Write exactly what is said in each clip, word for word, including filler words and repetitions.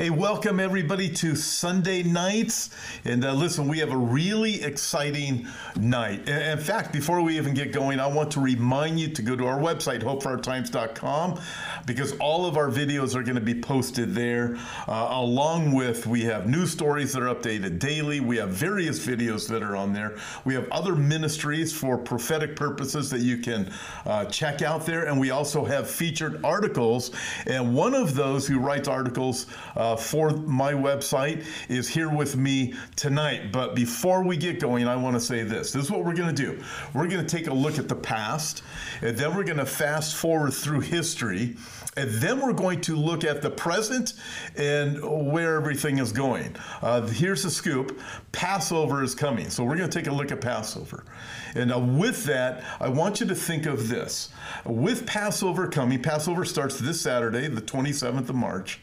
Hey, welcome everybody to Sunday nights. And uh, listen, we have a really exciting night. In fact, before we even get going, I want to remind you to go to our website, hope for our times dot com, because all of our videos are going to be posted there. Uh, along with, we have news stories that are updated daily. We have various videos that are on there. We have other ministries for prophetic purposes that you can uh, check out there. And we also have featured articles. And one of those who writes articles uh, for my website is here with me tonight. But before we get going, I want to say this. This is what we're going to do. We're going to take a look at the past, and then we're going to fast forward through history, and then we're going to look at the present and where everything is going. Uh, here's the scoop. Passover is coming. So we're going to take a look at Passover. And uh, with that, I want you to think of this. With Passover coming, Passover starts this Saturday, the twenty-seventh of March.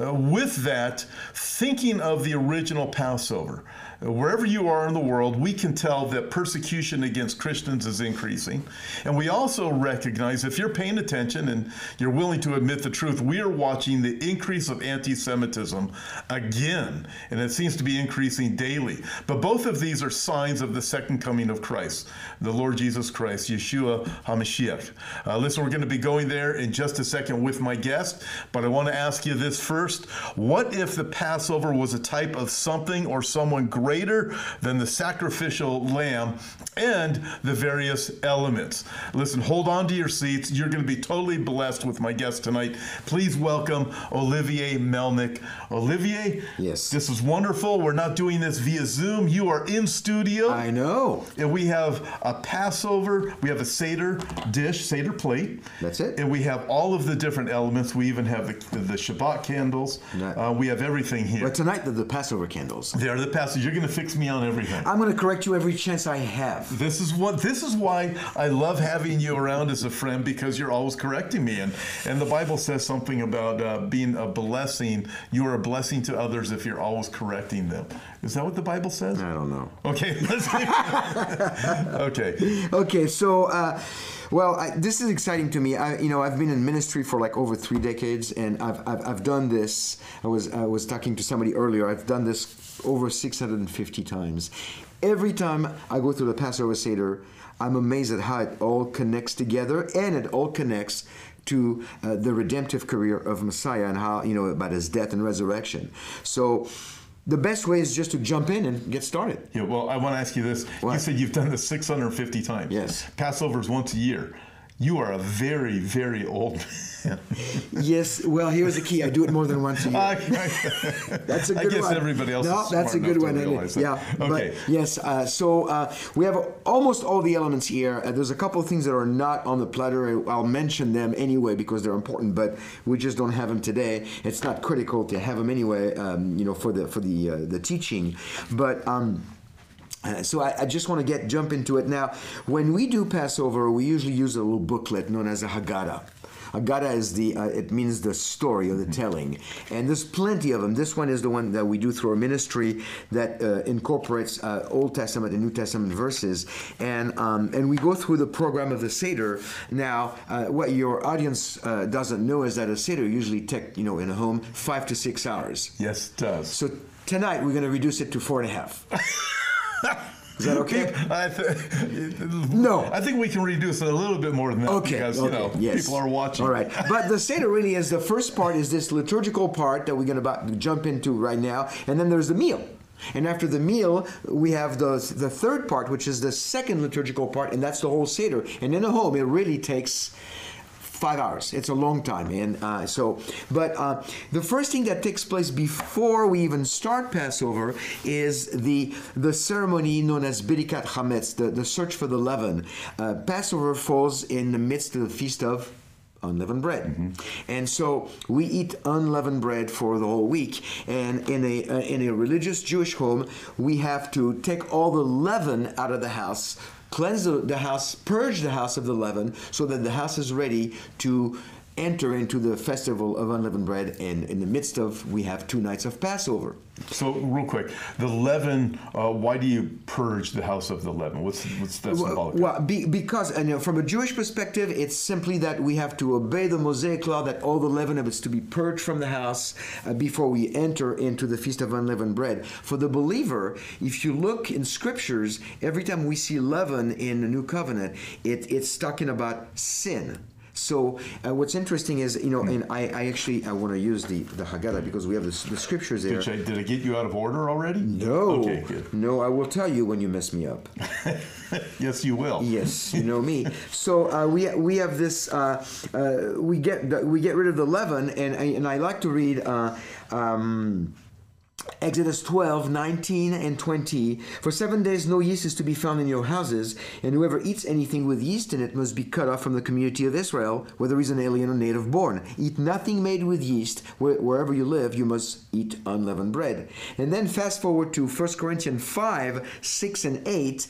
Uh, with that, thinking of the original Passover, wherever you are in the world, we can tell that persecution against Christians is increasing. And we also recognize, if you're paying attention and you're willing to admit the truth, we are watching the increase of anti-Semitism again, and it seems to be increasing daily. But both of these are signs of the second coming of Christ, the Lord Jesus Christ, Yeshua HaMashiach. Uh, listen, we're going to be going there in just a second with my guest, but I want to ask you this first. What if the Passover was a type of something or someone great greater than the sacrificial lamb and the various elements? Listen, hold on to your seats. You're going to be totally blessed with my guest tonight. Please welcome Olivier Melnick. Olivier, yes, this is wonderful. We're not doing this via Zoom. You are in studio. I know. And we have a Passover. We have a Seder dish, Seder plate. That's it. And we have all of the different elements. We even have the, the Shabbat candles. Right. Uh, we have everything here. But tonight, they're the Passover candles. They're the Passover. You're going to fix me on everything. I'm going to correct you every chance I have. This is what. This is why I love having you around as a friend, because you're always correcting me. And and the Bible says something about uh, being a blessing. You are a blessing to others if you're always correcting them. Is that what the Bible says? I don't know. Okay. okay. Okay. So, uh, well, I, this is exciting to me. I, you know, I've been in ministry for like over three decades, and I've I've, I've done this. I was I was talking to somebody earlier. I've done this over six hundred fifty times. Every time I go through the Passover Seder, I'm amazed at how it all connects together, and it all connects to uh, the redemptive career of Messiah and how, you know, about his death and resurrection. So the best way is just to jump in and get started. Yeah, well, I want to ask you this. What? You said you've done this six hundred fifty times. Yes. Passover's once a year. You are a very, very old man. Yes. Well, here's the key. I do it more than once a year. That's a good one. I guess one. Everybody else no, is that's a good one. That. Yeah. Okay. But yes. Uh, so uh, we have almost all the elements here. Uh, there's a couple of things that are not on the platter. I'll mention them anyway because they're important, but we just don't have them today. It's not critical to have them anyway. Um, you know, for the for the uh, the teaching, but. Um, Uh, so I, I just want to get jump into it now. When we do Passover, we usually use a little booklet known as a Haggadah. Haggadah is the, uh, it means the story or the telling. And there's plenty of them. This one is the one that we do through our ministry that uh, incorporates uh, Old Testament and New Testament verses. And um, and we go through the program of the Seder. Now, uh, what your audience uh, doesn't know is that a Seder usually takes, you know, in a home, five to six hours. Yes, it does. So tonight, we're going to reduce it to four and a half. Is that okay? I th- no. I think we can reduce it a little bit more than that okay. because, okay. you know, yes. people are watching. All right. But the Seder really is the first part is this liturgical part that we're going to about to jump into right now. And then there's the meal. And after the meal, we have the, the third part, which is the second liturgical part, and that's the whole Seder. And in a home, it really takes five hours. It's a long time. And uh, so, but uh, the first thing that takes place before we even start Passover is the the ceremony known as Birikat Hametz, the, the search for the leaven. Uh, Passover falls in the midst of the Feast of Unleavened Bread. Mm-hmm. And so we eat unleavened bread for the whole week. And in a uh, in a religious Jewish home, we have to take all the leaven out of the house, cleanse the house, purge the house of the leaven so that the house is ready to enter into the festival of unleavened bread, and in the midst of, we have two nights of Passover. So real quick, the leaven, uh, why do you purge the house of the leaven? What's, what's that well, symbolic? Well, be, because and, you know, from a Jewish perspective, it's simply that we have to obey the Mosaic law that all the leaven of it's to be purged from the house uh, before we enter into the Feast of Unleavened Bread. For the believer, if you look in scriptures, every time we see leaven in the New Covenant, it, it's talking about sin. So uh, what's interesting is, you know, and I, I actually, I want to use the, the Haggadah because we have the, the scriptures there. Did I, did I get you out of order already? No. Okay, good. No, I will tell you when you mess me up. Yes, you will. Yes, you know me. So uh, we we have this, uh, uh, we get the, we get rid of the leaven, and, and I like to read uh, um, Exodus twelve, nineteen, and twenty. For seven days no yeast is to be found in your houses, and whoever eats anything with yeast in it must be cut off from the community of Israel, whether he's an alien or native born. Eat nothing made with yeast. Wherever you live, you must eat unleavened bread. And then fast forward to First Corinthians five, six, and eight.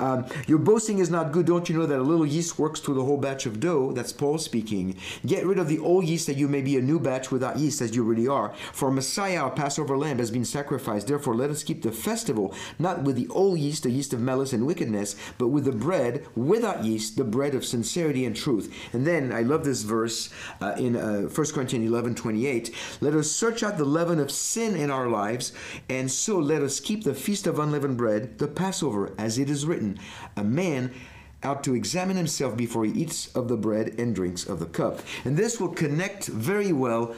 Um, your boasting is not good. Don't you know that a little yeast works through the whole batch of dough? That's Paul speaking. Get rid of the old yeast that you may be a new batch without yeast, as you really are. For Messiah, our Passover lamb, has been sacrificed. Therefore, let us keep the festival, not with the old yeast, the yeast of malice and wickedness, but with the bread without yeast, the bread of sincerity and truth. And then, I love this verse uh, in uh, First Corinthians eleven, twenty-eight. Let us search out the leaven of sin in our lives, and so let us keep the feast of unleavened bread, the Passover, as it is written. A man ought to examine himself before he eats of the bread and drinks of the cup. And this will connect very well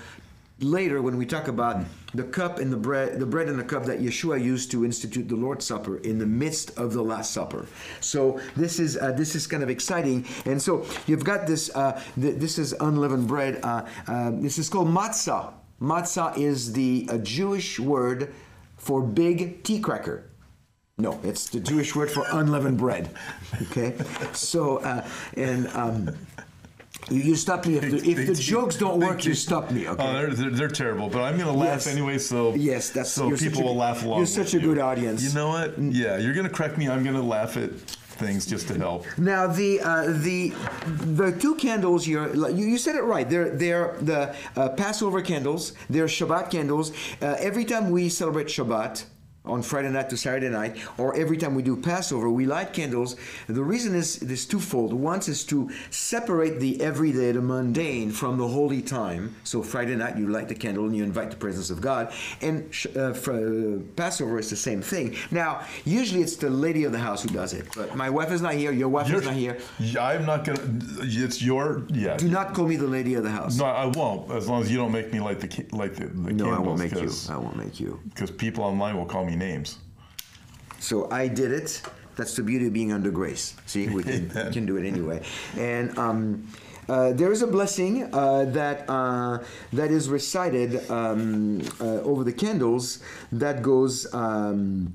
later when we talk about the cup and the bread, the bread and the cup that Yeshua used to institute the Lord's Supper in the midst of the Last Supper. So this is uh, this is kind of exciting. And so you've got this. Uh, th- this is unleavened bread. Uh, uh, this is called matzah. Matzah is the a Jewish word for big tea cracker. No, it's the Jewish word for unleavened bread. Okay, so uh, and um, you, you stop me if the, if the jokes don't work. You stop me. Okay, uh, they're, they're terrible, but I'm going to laugh yes. anyway. So yes, that's so people a, will laugh along. You're such a good you. audience. You know what? Yeah, you're going to correct me. I'm going to laugh at things just to help. Now the uh, the the two candles here, you, you said it right. They're they're the uh, Passover candles. They're Shabbat candles. Uh, every time we celebrate Shabbat, on Friday night to Saturday night, or every time we do Passover, we light candles. The reason is this twofold. One is to separate the everyday, the mundane, from the holy time. So Friday night, you light the candle and you invite the presence of God. And uh, for, uh, Passover is the same thing. Now, usually it's the lady of the house who does it. But my wife is not here. Your wife You're, is not here. I'm not going to. It's your. Yeah. Do not call me the lady of the house. No, I won't. As long as you don't make me light the light the, the no, candles. No, I won't make you. I won't make you. Because people online will call me names. So I did it. That's the beauty of being under grace. See, we can, we can do it anyway. And um, uh, there is a blessing uh, that uh, that is recited um, uh, over the candles that goes. Um,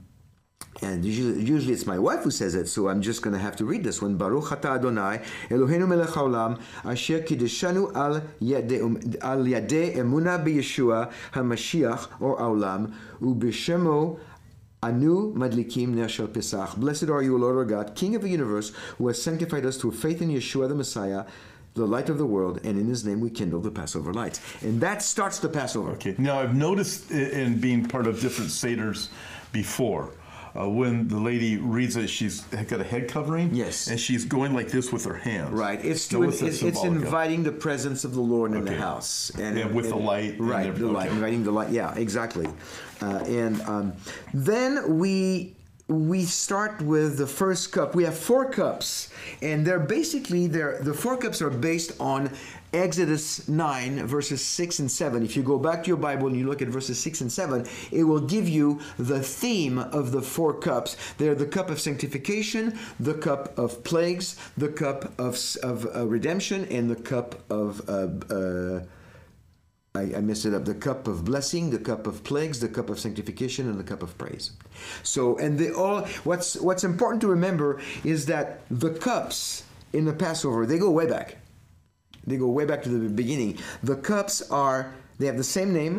And usually, usually it's my wife who says it, so I'm just going to have to read this one. Baruch atah Adonai, Eloheinu melech haolam, asher kideshanu al yadei emuna b'Yeshua HaMashiach or haolam, u'b'shemo anu madlikim ner shel Pesach. Blessed are you, Lord our God, King of the universe, who has sanctified us through faith in Yeshua the Messiah, the light of the world, and in his name we kindle the Passover lights. And that starts the Passover. Okay. Now, I've noticed in being part of different seders before, Uh, when the lady reads it, she's got a head covering. Yes. And she's going like this with her hands. Right. It's to, it's, it's, it's inviting the presence of the Lord in okay. the house. And, and with and, the light. Right, and the light. Okay. Inviting the light. Yeah, exactly. Uh, and um, then we... We start with the first cup. We have four cups, and they're basically they're, the four cups are based on Exodus nine, verses six and seven. If you go back to your Bible and you look at verses six and seven, it will give you the theme of the four cups. They're the cup of sanctification, the cup of plagues, the cup of, of uh, redemption, and the cup of... Uh, uh, I, I messed it up. The cup of blessing, the cup of plagues, the cup of sanctification, and the cup of praise. So, and they all. What's what's important to remember is that the cups in the Passover, they go way back. They go way back to the beginning. The cups are. They have the same name.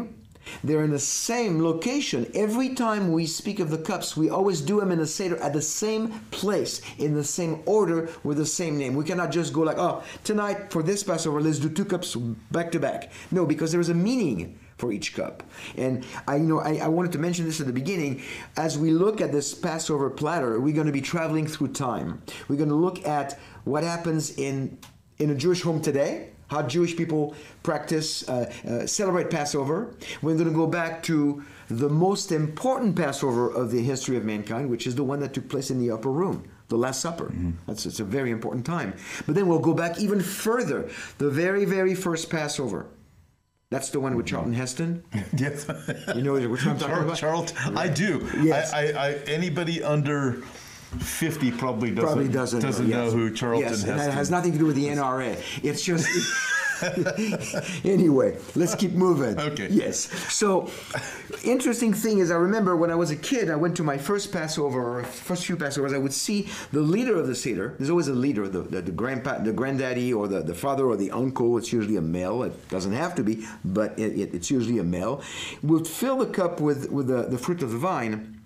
They're in the same location. Every time we speak of the cups, we always do them in a Seder at the same place, in the same order, with the same name. We cannot just go like, oh, tonight for this Passover, let's do two cups back to back. No, because there is a meaning for each cup. And I you know I, I wanted to mention this at the beginning. As we look at this Passover platter, we're going to be traveling through time. We're going to look at what happens in, in a Jewish home today, how Jewish people practice, uh, uh, celebrate Passover. We're going to go back to the most important Passover of the history of mankind, which is the one that took place in the upper room, the Last Supper. Mm-hmm. That's it's a very important time. But then we'll go back even further, the very, very first Passover. That's the one with Charlton Heston. Yes, you know which one I'm talking about. Charlton, I do. Yes. I, I, I, anybody under fifty probably doesn't probably doesn't, doesn't know, know yes. who Charlton yes. Heston. Yes, and it has nothing to do with the N R A. It's just anyway. Let's keep moving. Okay. Yes. So, interesting thing is, I remember when I was a kid, I went to my first Passover, or first few Passovers. I would see the leader of the Seder. There's always a leader, the the, the grandpa, the granddaddy, or the, the father, or the uncle. It's usually a male. It doesn't have to be, but it, it, it's usually a male. Would fill the cup with with the, the fruit of the vine,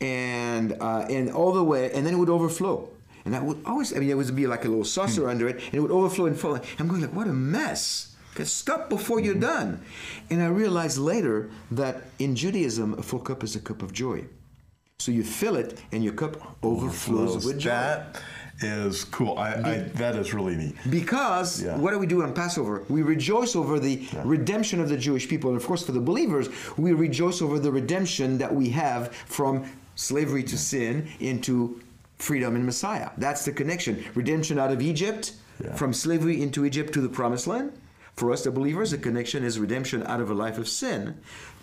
and uh, and all the way, and then it would overflow. And that would always, I mean, it would be like a little saucer mm. under it, and it would overflow and fall. I'm going like, what a mess. Stop before mm. you're done. And I realized later that in Judaism, a full cup is a cup of joy. So you fill it, and your cup overflows, overflows. with joy. That is cool. I, I, that is really neat. Because yeah. what do we do on Passover? We rejoice over the yeah. redemption of the Jewish people. And of course, for the believers, we rejoice over the redemption that we have from slavery to yeah. sin into freedom in Messiah. That's the connection. Redemption out of Egypt, yeah. from slavery into Egypt to the Promised Land. For us, the believers, the connection is redemption out of a life of sin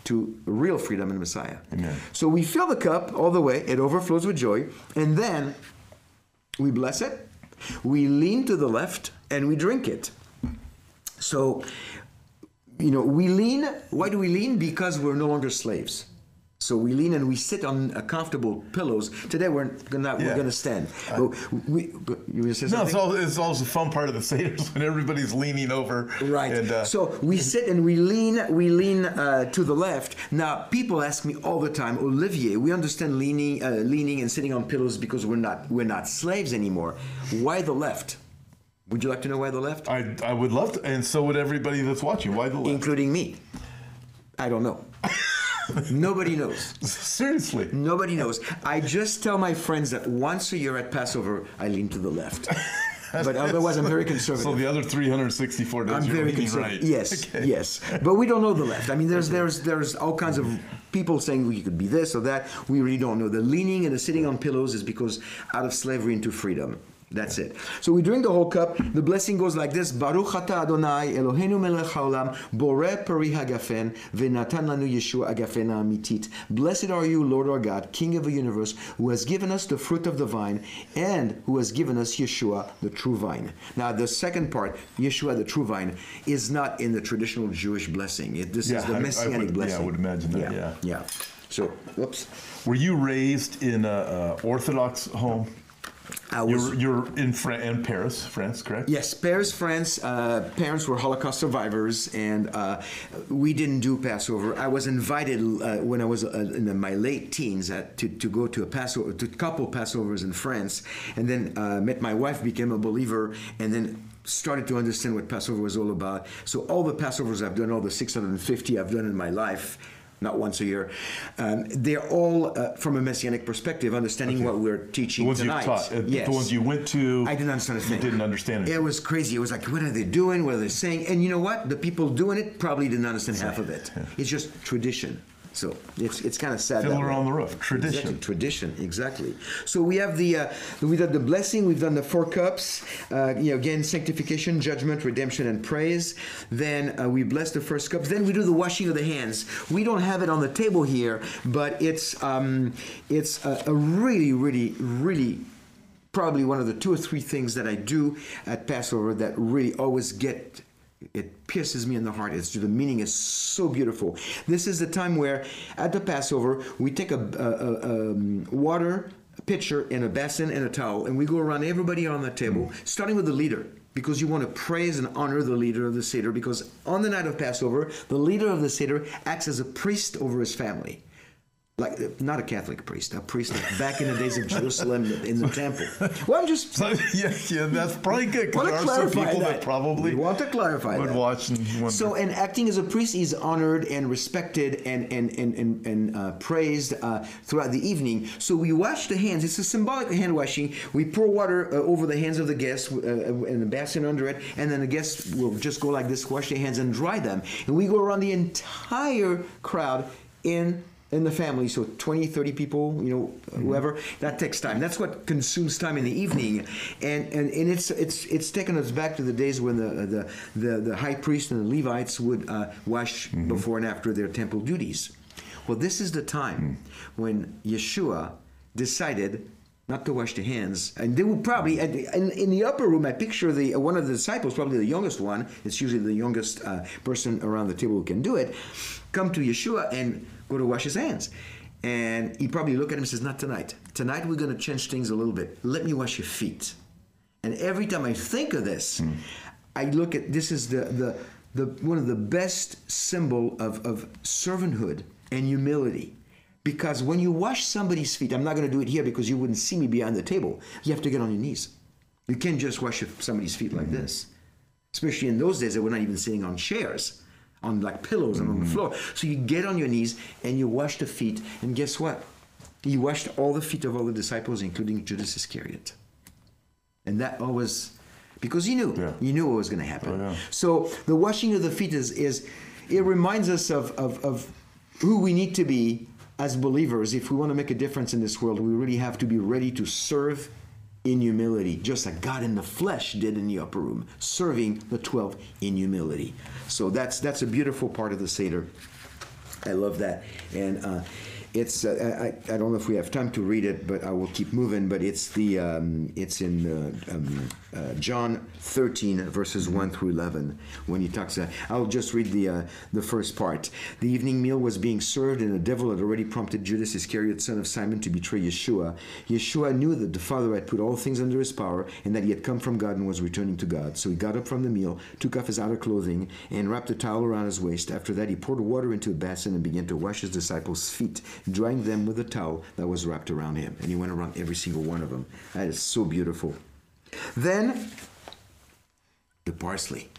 to real freedom in Messiah. Amen. So we fill the cup all the way. It overflows with joy. And then we bless it. We lean to the left and we drink it. So, you know, we lean. Why do we lean? Because we're no longer slaves. So we lean and we sit on a comfortable pillows. Today we're gonna yeah. we're gonna stand. I, we, you were saying no, it's, all, it's always a fun part of the Seder when everybody's leaning over. Right. And, uh, so we sit and we lean we lean uh, to the left. Now people ask me all the time, Olivier, we understand leaning uh, leaning and sitting on pillows because we're not we're not slaves anymore. Why the left? Would you like to know why the left? I I would love to, and so would everybody that's watching. Why the left? Including me. I don't know. Nobody knows. Seriously. Nobody knows. I just tell my friends that once a year at Passover, I lean to the left. But otherwise, I'm very conservative. So the other three hundred sixty-four days, I'm you're very leaning right. Yes, okay. yes. But we don't know the left. I mean, there's there's there's all kinds of people saying well, you could be this or that. We really don't know. The leaning and the sitting on pillows is because out of slavery into freedom. That's it. So we drink the whole cup. The blessing goes like this: Baruch Ata Adonai Eloheinu Melech Haolam Boreh Peri Hagafen Venatan Lanu Yeshua Hagafen Amitit. Blessed are you, Lord our God, King of the universe, who has given us the fruit of the vine and who has given us Yeshua, the true vine. Now the second part, Yeshua, the true vine, is not in the traditional Jewish blessing. It, this yeah, is the I, Messianic I would, blessing. Yeah, I would imagine that. Yeah, yeah. yeah. So, whoops. Were you raised in an Orthodox home? I was, you're, you're in, Fran- in Paris, France, correct? Yes, Paris, France. Uh, parents were Holocaust survivors, and uh, we didn't do Passover. I was invited uh, when I was uh, in the, my late teens uh, to, to go to a Passover, to a couple Passovers in France, and then uh, met my wife, became a believer, and then started to understand what Passover was all about. So all the Passovers I've done, all the six hundred fifty I've done in my life, not once a year. Um, they're all, uh, from a Messianic perspective, understanding okay. what we're teaching tonight. The ones tonight. you taught. Yes. The ones you went to. I didn't understand a thing. You didn't understand it. It was crazy. It was like, what are they doing? What are they saying? And you know what? The people doing it probably didn't understand half of it. Yeah. It's just tradition. So it's it's kind of sad. Fiddler on the Roof, tradition. Exactly. Tradition, exactly. So we have the uh, we done the blessing. We've done the four cups. Uh, you know, again, sanctification, judgment, redemption, and praise. Then uh, we bless the first cups. Then we do the washing of the hands. We don't have it on the table here, but it's um, it's a, a really, really, really. probably one of the two or three things that I do at Passover that really always get. It pierces me in the heart. It's, the meaning is so beautiful. This is the time where, at the Passover, we take a, a, a, a water pitcher and a basin and a towel, and we go around everybody on the table, starting with the leader. because you want to praise and honor the leader of the Seder, because on the night of Passover, the leader of the Seder acts as a priest over his family. Like, not a Catholic priest, a priest like back in the days of Jerusalem in the temple. Well, I'm just... So, yeah, yeah, that's probably good, because there are some people that, that probably we want to clarify would that. Watch and wonder. So, and acting as a priest, he's honored and respected and, and, and, and, and uh, praised uh, throughout the evening. So we wash the hands. It's a symbolic hand washing. We pour water uh, over the hands of the guests uh, and a basin under it, and then the guests will just go like this, wash their hands and dry them. And we go around the entire crowd in... in the family, so twenty, thirty people, you know, whoever, that takes time. That's what consumes time in the evening. And and, and it's it's it's taken us back to the days when the the, the, the high priest and the Levites would uh, wash mm-hmm. before and after their temple duties. Well, this is the time mm-hmm. when Yeshua decided not to wash the hands. And they would probably, in, in the upper room, I picture the one of the disciples, probably the youngest one, it's usually the youngest uh, person around the table who can do it, come to Yeshua and go to wash his hands. And he probably looked at him and says, not tonight. Tonight we're going to change things a little bit. Let me wash your feet. And every time I think of this, mm. I look at, this is the, the the one of the best symbol of, of servanthood and humility. Because when you wash somebody's feet, I'm not going to do it here because you wouldn't see me behind the table. You have to get on your knees. You can't just wash somebody's feet like mm-hmm. this. Especially in those days, they were not even sitting on chairs, on like pillows and mm-hmm. on the floor. So you get on your knees and you wash the feet. And guess what? He washed all the feet of all the disciples, including Judas Iscariot. And that always, because he knew, yeah. he knew what was going to happen. Oh, yeah. So the washing of the feet is, is it reminds us of, of, of who we need to be as believers. If we want to make a difference in this world, we really have to be ready to serve in humility, just like God in the flesh did in the upper room, serving the twelve in humility. So that's that's a beautiful part of the Seder. I love that. And uh, it's uh, I, I don't know if we have time to read it, but I will keep moving. But it's the um, it's in uh, um, uh, John thirteen verses one through eleven when he talks. Uh, I'll just read the uh, the first part. The evening meal was being served, and the devil had already prompted Judas Iscariot, son of Simon, to betray Yeshua. Yeshua knew that the Father had put all things under his power, and that he had come from God and was returning to God. So he got up from the meal, took off his outer clothing, and wrapped a towel around his waist. After that, he poured water into a basin and began to wash his disciples' feet, drying them with a towel that was wrapped around him. And he went around every single one of them. That is so beautiful. Then, the parsley.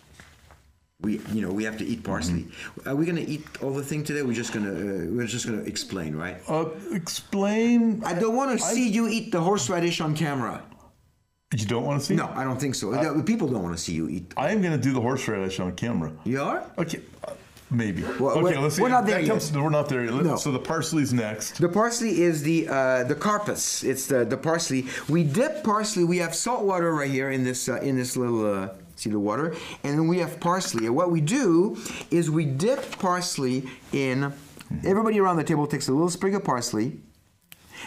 We, you know, we have to eat parsley. Mm-hmm. Are we going to eat all the thing today? We're just going to, uh, we're just going to explain, right? Uh, explain. I don't want to see you eat the horseradish on camera. You don't want to see? No, I don't think so. I, People don't want to see you eat. I am going to do the horseradish on camera. You are? Okay. Maybe. Well, okay, let's see. We're not there that comes, yet. We're not there yet. No. So the parsley's next. The parsley is the uh, the carpus. It's the, the parsley. We dip parsley. We have salt water right here in this uh, in this little uh, see the water, and then we have parsley. And what we do is we dip parsley in. Everybody around the table takes a little sprig of parsley,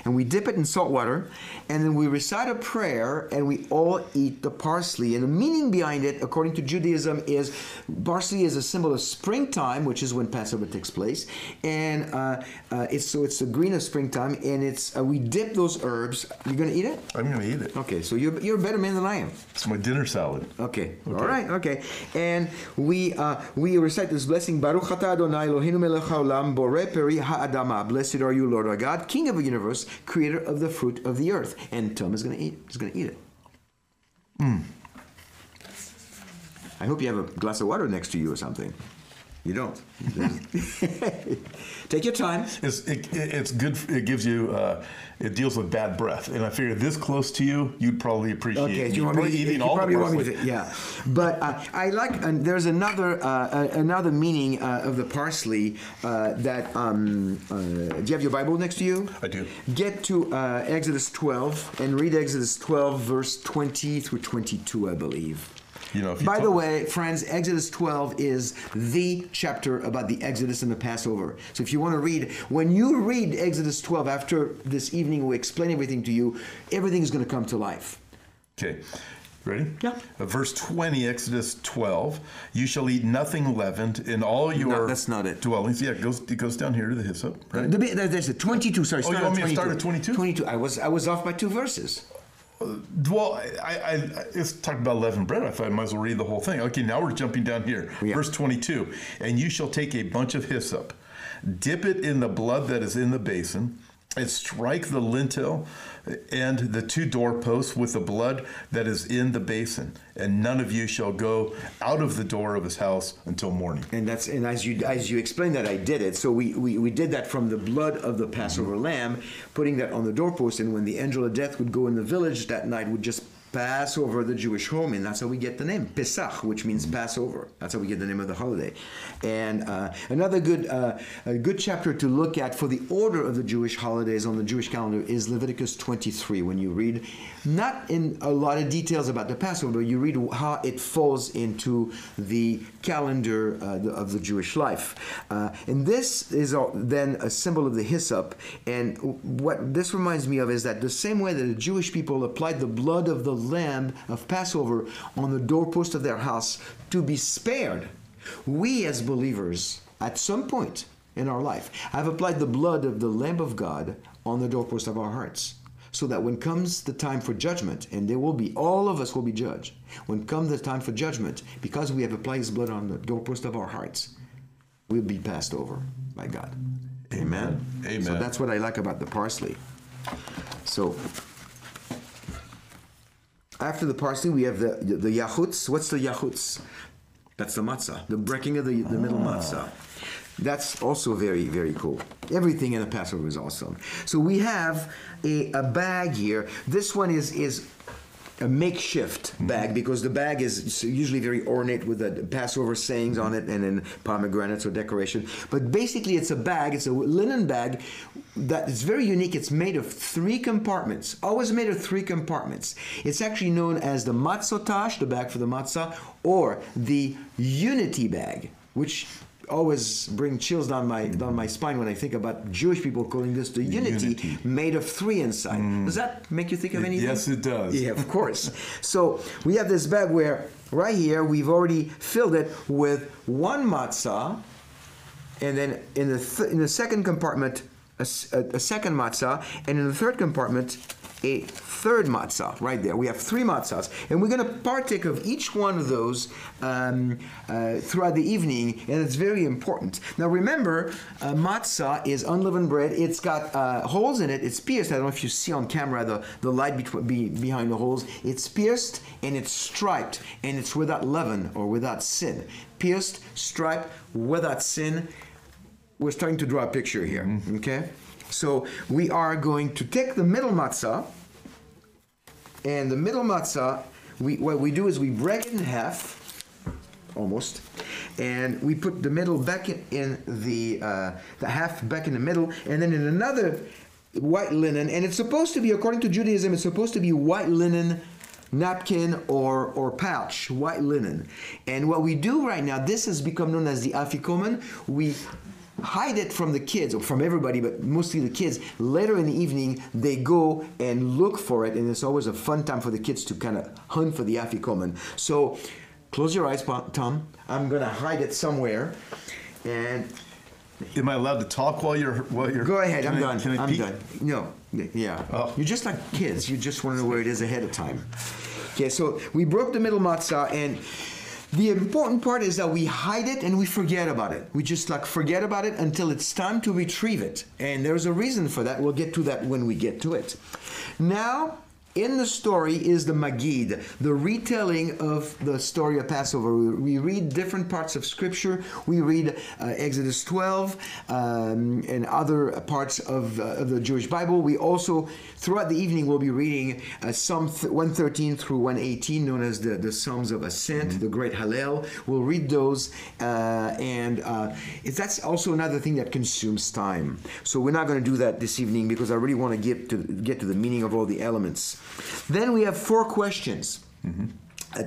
and we dip it in salt water, and then we recite a prayer, and we all eat the parsley. And the meaning behind it, according to Judaism, is parsley is a symbol of springtime, which is when Passover takes place, and uh, uh, it's so it's the green of springtime, and it's uh, we dip those herbs. You're gonna eat it? I'm gonna eat it. Okay, so you're you're a better man than I am. It's my dinner salad. Okay, okay. All right, okay, and we uh, we recite this blessing: Baruch Ata Adonai Eloheinu Melech Haolam Borei Peri HaAdama. Blessed are you, Lord our God, King of the universe, creator of the fruit of the earth. And Tom is going to eat. He's going to eat it. Mm. I hope you have a glass of water next to you or something. You don't. Take your time. It's, it, it's good. It gives you. Uh, it deals with bad breath, and I figure this close to you, you'd probably appreciate. Okay, it. You want probably me, eating you all probably the want me to, yeah, but uh, I like. And there's another uh, another meaning uh, of the parsley uh, that. Um, uh, do you have your Bible next to you? I do. Get to uh, Exodus twelve and read Exodus twelve verse twenty through twenty-two, I believe. You know, if you By the way, friends, Exodus twelve is the chapter about the Exodus and the Passover. So if you want to read, when you read Exodus twelve, after this evening, we explain everything to you. Everything is going to come to life. Okay. Ready? Yeah. Uh, verse twenty, Exodus twelve. You shall eat nothing leavened in all your no, that's not it. dwellings. Yeah, it goes, it goes down here to the hyssop. Right? The, the, there's a twenty-two. Sorry, start oh, you want me to start at twenty-two? twenty-two. I was, I was off by two verses. Well, I, I, it's talking about leavened bread. I thought I might as well read the whole thing. Okay, now we're jumping down here. Yeah. Verse twenty-two, and you shall take a bunch of hyssop, dip it in the blood that is in the basin, and strike the lintel and the two doorposts with the blood that is in the basin, and none of you shall go out of the door of his house until morning. And that's and as you as you explained that, I did it. So we, we, we did that from the blood of the Passover mm-hmm. lamb, putting that on the doorpost, and when the angel of death would go in the village that night, would just pass over the Jewish home, and that's how we get the name Pesach, which means Passover. That's how we get the name of the holiday. And uh, another good uh, a good chapter to look at for the order of the Jewish holidays on the Jewish calendar is Leviticus twenty-three. When you read, not in a lot of details about the Passover, you read how it falls into the calendar uh, the, of the Jewish life. Uh, and this is all, then a symbol of the hyssop. And what this reminds me of is that the same way that the Jewish people applied the blood of the lamb of Passover on the doorpost of their house to be spared, we as believers at some point in our life have applied the blood of the Lamb of God on the doorpost of our hearts, so that when comes the time for judgment, and there will be, all of us will be judged, when comes the time for judgment, because we have applied his blood on the doorpost of our hearts, we'll be passed over by God. Amen. Amen. So that's what I like about the parsley. So after the parsley, we have the, the, the yachutz. What's the yachutz? That's the matzah, the breaking of the, the ah. middle matzah. That's also very, very cool. Everything in the Passover is awesome. So we have a, a bag here. This one is is a makeshift mm-hmm. bag, because the bag is usually very ornate with the Passover sayings mm-hmm. on it, and then pomegranates or decoration. But basically it's a bag, it's a linen bag that is very unique. It's made of three compartments, always made of three compartments. It's actually known as the matzah tash, the bag for the matzah, or the unity bag, which always bring chills down my mm-hmm. down my spine when I think about Jewish people calling this the unity, unity. made of three inside. Mm. Does that make you think of anything? Yes, it does. Yeah, of course. So we have this bag where right here we've already filled it with one matzah, and then in the th- in the second compartment a, a, a second matzah, and in the third compartment a third matzah. Right there, we have three matzahs, and we're going to partake of each one of those um, uh, throughout the evening, and it's very important. Now, remember, uh, matzah is unleavened bread. It's got uh, holes in it. It's pierced. I don't know if you see on camera the, the light between, be, behind the holes. It's pierced, and it's striped, and it's without leaven or without sin. Pierced, striped, without sin. We're starting to draw a picture here, mm-hmm. okay? So we are going to take the middle matzah, and the middle matzah, we, what we do is we break it in half, almost, and we put the middle back in, in the uh, the half back in the middle, and then in another white linen, and it's supposed to be, according to Judaism, it's supposed to be white linen napkin or or pouch, white linen. And what we do right now, this has become known as the afikoman. We hide it from the kids, or from everybody, but mostly the kids. Later in the evening, they go and look for it, and it's always a fun time for the kids to kind of hunt for the afikoman. So close your eyes, Tom. I'm going to hide it somewhere. And am I allowed to talk while you're while you're? Go ahead. Can I'm I, done. Can I I'm peek? done. No. Yeah. Oh. You're just like kids. You just want to know where it is ahead of time. Okay. So we broke the middle matzah, and the important part is that we hide it and we forget about it. We just like forget about it until it's time to retrieve it. And there's a reason for that. We'll get to that when we get to it. Now, in the story is the Magid, the retelling of the story of Passover. We, we read different parts of Scripture. We read uh, Exodus twelve um, and other parts of, uh, of the Jewish Bible. We also, throughout the evening, we'll be reading uh, Psalm th- one thirteen through one eighteen, known as the, the Psalms of Ascent, mm-hmm. the Great Hallel. We'll read those, uh, and uh, that's also another thing that consumes time. So we're not going to do that this evening, because I really want to get to get to the meaning of all the elements. Then we have four questions. Mm-hmm.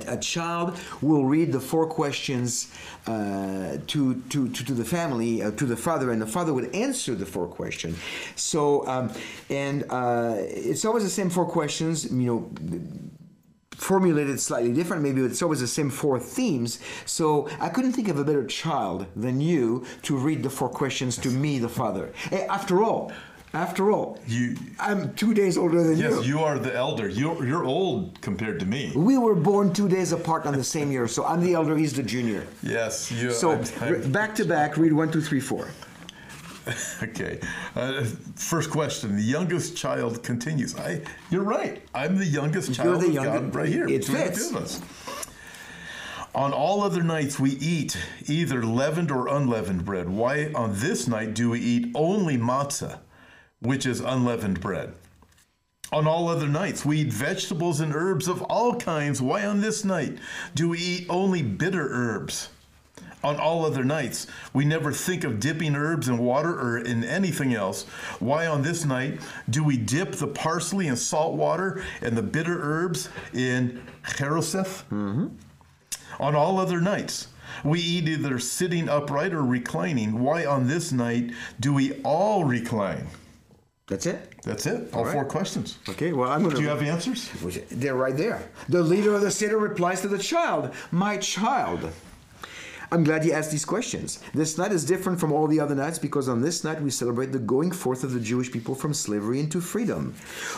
A, a child will read the four questions uh, to, to, to, to the family, uh, to the father, and the father would answer the four questions. So, um, and uh, it's always the same four questions, you know, formulated slightly different, maybe, but it's always the same four themes. So I couldn't think of a better child than you to read the four questions to me, the father. After all, After all, you, I'm two days older than yes, you. Yes, you are the elder. You're, you're old compared to me. We were born two days apart on the same year, so I'm the elder, he's the junior. Yes. You, so I'm, I'm, back to back, read one, two, three, four. Okay. Uh, first question, the youngest child continues. I, you're right. I'm the youngest child the of younger, God right here. It fits. The two of us. On all other nights we eat either leavened or unleavened bread. Why on this night do we eat only matzah, which is unleavened bread? On all other nights we eat vegetables and herbs of all kinds. Why on this night do we eat only bitter herbs? On all other nights we never think of dipping herbs in water or in anything else. Why on this night do we dip the parsley in salt water and the bitter herbs in haroset? Mm-hmm. On all other nights, we eat either sitting upright or reclining. Why on this night do we all recline? That's it. That's it. All, all right. Four questions. Okay, well, I'm going to... Do you have answers? They're right there. The leader of the Seder replies to the child, "My child, I'm glad you asked these questions. This night is different from all the other nights because on this night we celebrate the going forth of the Jewish people from slavery into freedom.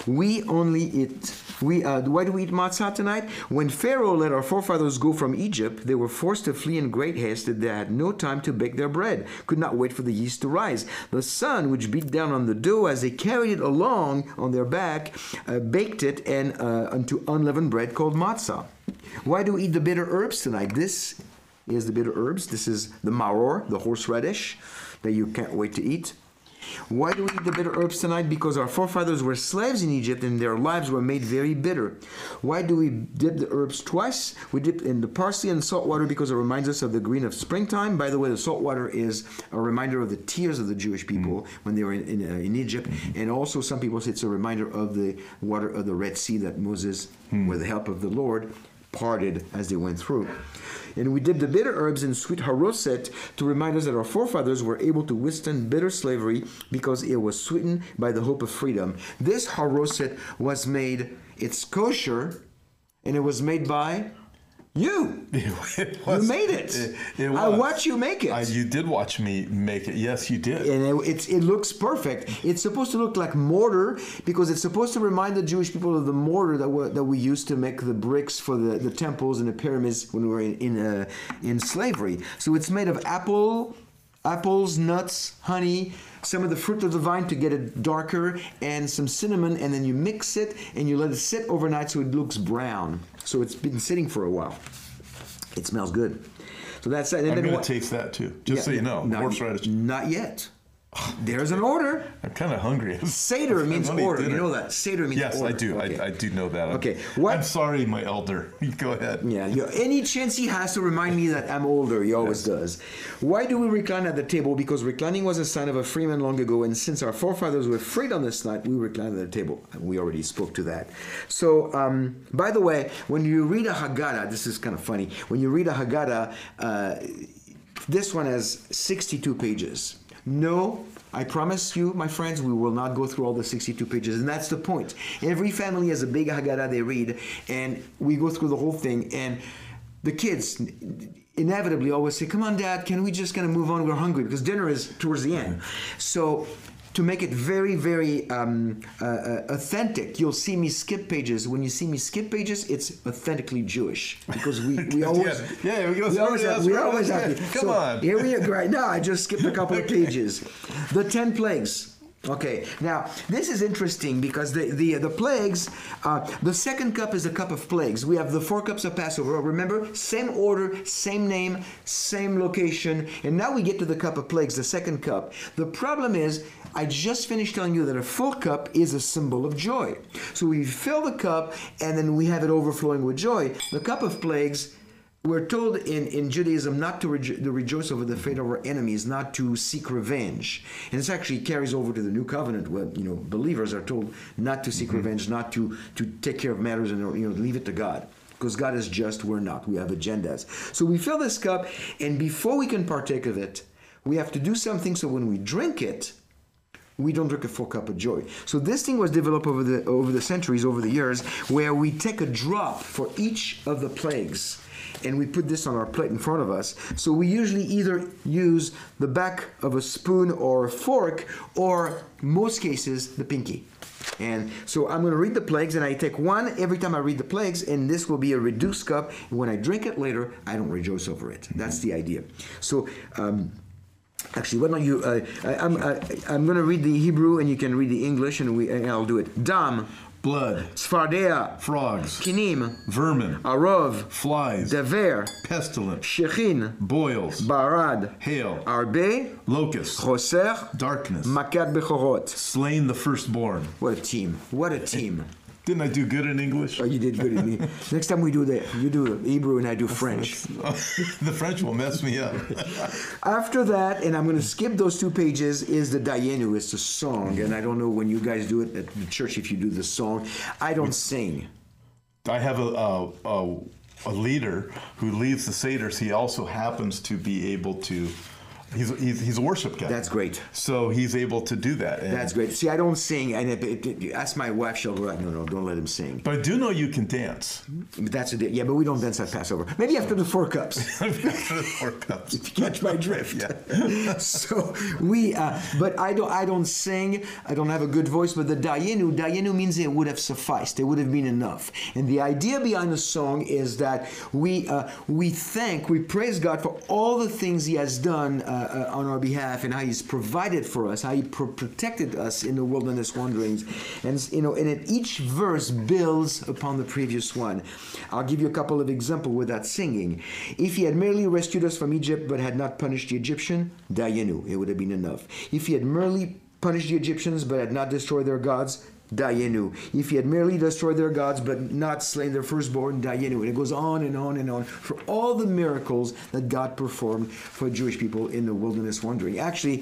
We only eat, we, uh, why do we eat matzah tonight? When Pharaoh let our forefathers go from Egypt, they were forced to flee in great haste that they had no time to bake their bread, could not wait for the yeast to rise. The sun, which beat down on the dough as they carried it along on their back, uh, baked it and uh, unto unleavened bread called matzah. Why do we eat the bitter herbs tonight? This is the bitter herbs. This is the maror, the horseradish, that you can't wait to eat. Why do we eat the bitter herbs tonight? Because our forefathers were slaves in Egypt and their lives were made very bitter. Why do we dip the herbs twice? We dip in the parsley and salt water because it reminds us of the green of springtime. By the way, the salt water is a reminder of the tears of the Jewish people mm-hmm. when they were in, in, uh, in Egypt. Mm-hmm. And also some people say it's a reminder of the water of the Red Sea that Moses, mm-hmm. with the help of the Lord, parted as they went through. And we dip the bitter herbs in sweet haroset to remind us that our forefathers were able to withstand bitter slavery because it was sweetened by the hope of freedom. This haroset was made, it's kosher, and it was made by you. It was, you made it. it, it was. I watched you make it. I, you did watch me make it. Yes, you did. And it, it, it looks perfect. It's supposed to look like mortar because it's supposed to remind the Jewish people of the mortar that we, that we used to make the bricks for the, the temples and the pyramids when we were in in, uh, in slavery. So it's made of apple, apples, nuts, honey, some of the fruit of the vine to get it darker, and some cinnamon, and then you mix it and you let it sit overnight so it looks brown. So it's been sitting for a while. It smells good. So that's that. I'm going to taste that too, just yeah, so you know. Not, horseradish. Not yet. There's an order. I'm kind of hungry. Seder means order. Dinner. You know that. Seder means yes, order. Yes, I do. Okay. I, I do know that. I'm, okay. What? I'm sorry, my elder. Go ahead. Yeah. You know, any chance he has to remind me that I'm older, he always yes. does. Why do we recline at the table? Because reclining was a sign of a freeman long ago, and since our forefathers were freed on this night, we recline at the table. We already spoke to that. So, um, by the way, when you read a Haggadah, this is kind of funny. When you read a Haggadah, uh, this one has sixty-two pages. No, I promise you, my friends, we will not go through all the sixty-two pages, and that's the point. Every family has a big Haggadah they read, and we go through the whole thing, and the kids inevitably always say, "Come on, Dad, can we just kind of move on? We're hungry," because dinner is towards the end. So to make it very, very um, uh, authentic, you'll see me skip pages. When you see me skip pages, it's authentically Jewish because we, we always yeah, yeah we, we always have, we always have come so on. Here we are right now. I just skipped a couple of pages. The ten plagues. Okay, now this is interesting because the the the plagues. Uh, the second cup is a cup of plagues. We have the four cups of Passover. Remember, same order, same name, same location, and now we get to the cup of plagues, the second cup. The problem is, I just finished telling you that a full cup is a symbol of joy. So we fill the cup, and then we have it overflowing with joy. The cup of plagues. We're told in, in Judaism not to, rejo- to rejoice over the fate of our enemies, not to seek revenge. And this actually carries over to the New Covenant where, you know, believers are told not to seek mm-hmm. revenge, not to, to take care of matters and, you know, leave it to God. Because God is just, we're not. We have agendas. So we fill this cup, and before we can partake of it, we have to do something so when we drink it, We don't drink a full cup of joy. So this thing was developed over the over the centuries, over the years, where we take a drop for each of the plagues, and we put this on our plate in front of us. So we usually either use the back of a spoon or a fork, or most cases, the pinky. And so I'm going to read the plagues, and I take one every time I read the plagues, and this will be a reduced cup. And when I drink it later, I don't rejoice over it. That's the idea. So... Um, Actually, why don't you? Uh, I, I'm I, I'm going to read the Hebrew, and you can read the English, and we and I'll do it. Dam, blood. Tzfardea, frogs. Kinim, vermin. Arov, flies. Dever, pestilence. Shechin, boils. Barad, hail. Arbe, locusts. Choser, darkness. Makat bechorot, slain the firstborn. What a team! What a team! Didn't I do good in English? Oh, you did good in English. Next time we do that, you do Hebrew and I do French. The French will mess me up. After that, and I'm going to skip those two pages, is the Dayenu. It's a song. And I don't know when you guys do it at the church, if you do the song. I don't sing. I have a... a, a, a leader who leads the Seders. He also happens to be able to... He's, he's he's a worship guy. That's great. So he's able to do that. And that's great. See, I don't sing, and it, it, it, ask my wife, she'll go, no, no, don't let him sing. But I do know you can dance. But that's a, yeah, but we don't dance at Passover. Maybe after the four cups. Maybe after the four cups. If you catch my drift. Yeah. So we, uh, but I don't I don't sing. I don't have a good voice. But the Dayenu, Dayenu means it would have sufficed. It would have been enough. And the idea behind the song is that we uh, we thank, we praise God for all the things He has done. Uh, Uh, on our behalf, and how He's provided for us, how He pro- protected us in the wilderness wanderings, and you know, and it, each verse builds upon the previous one. I'll give you a couple of examples without singing. If He had merely rescued us from Egypt, but had not punished the Egyptian, Dayenu, it would have been enough. If He had merely punished the Egyptians, but had not destroyed their gods, Dayenu. If He had merely destroyed their gods but not slain their firstborn, Dayenu. And it goes on and on and on for all the miracles that God performed for Jewish people in the wilderness wandering. Actually,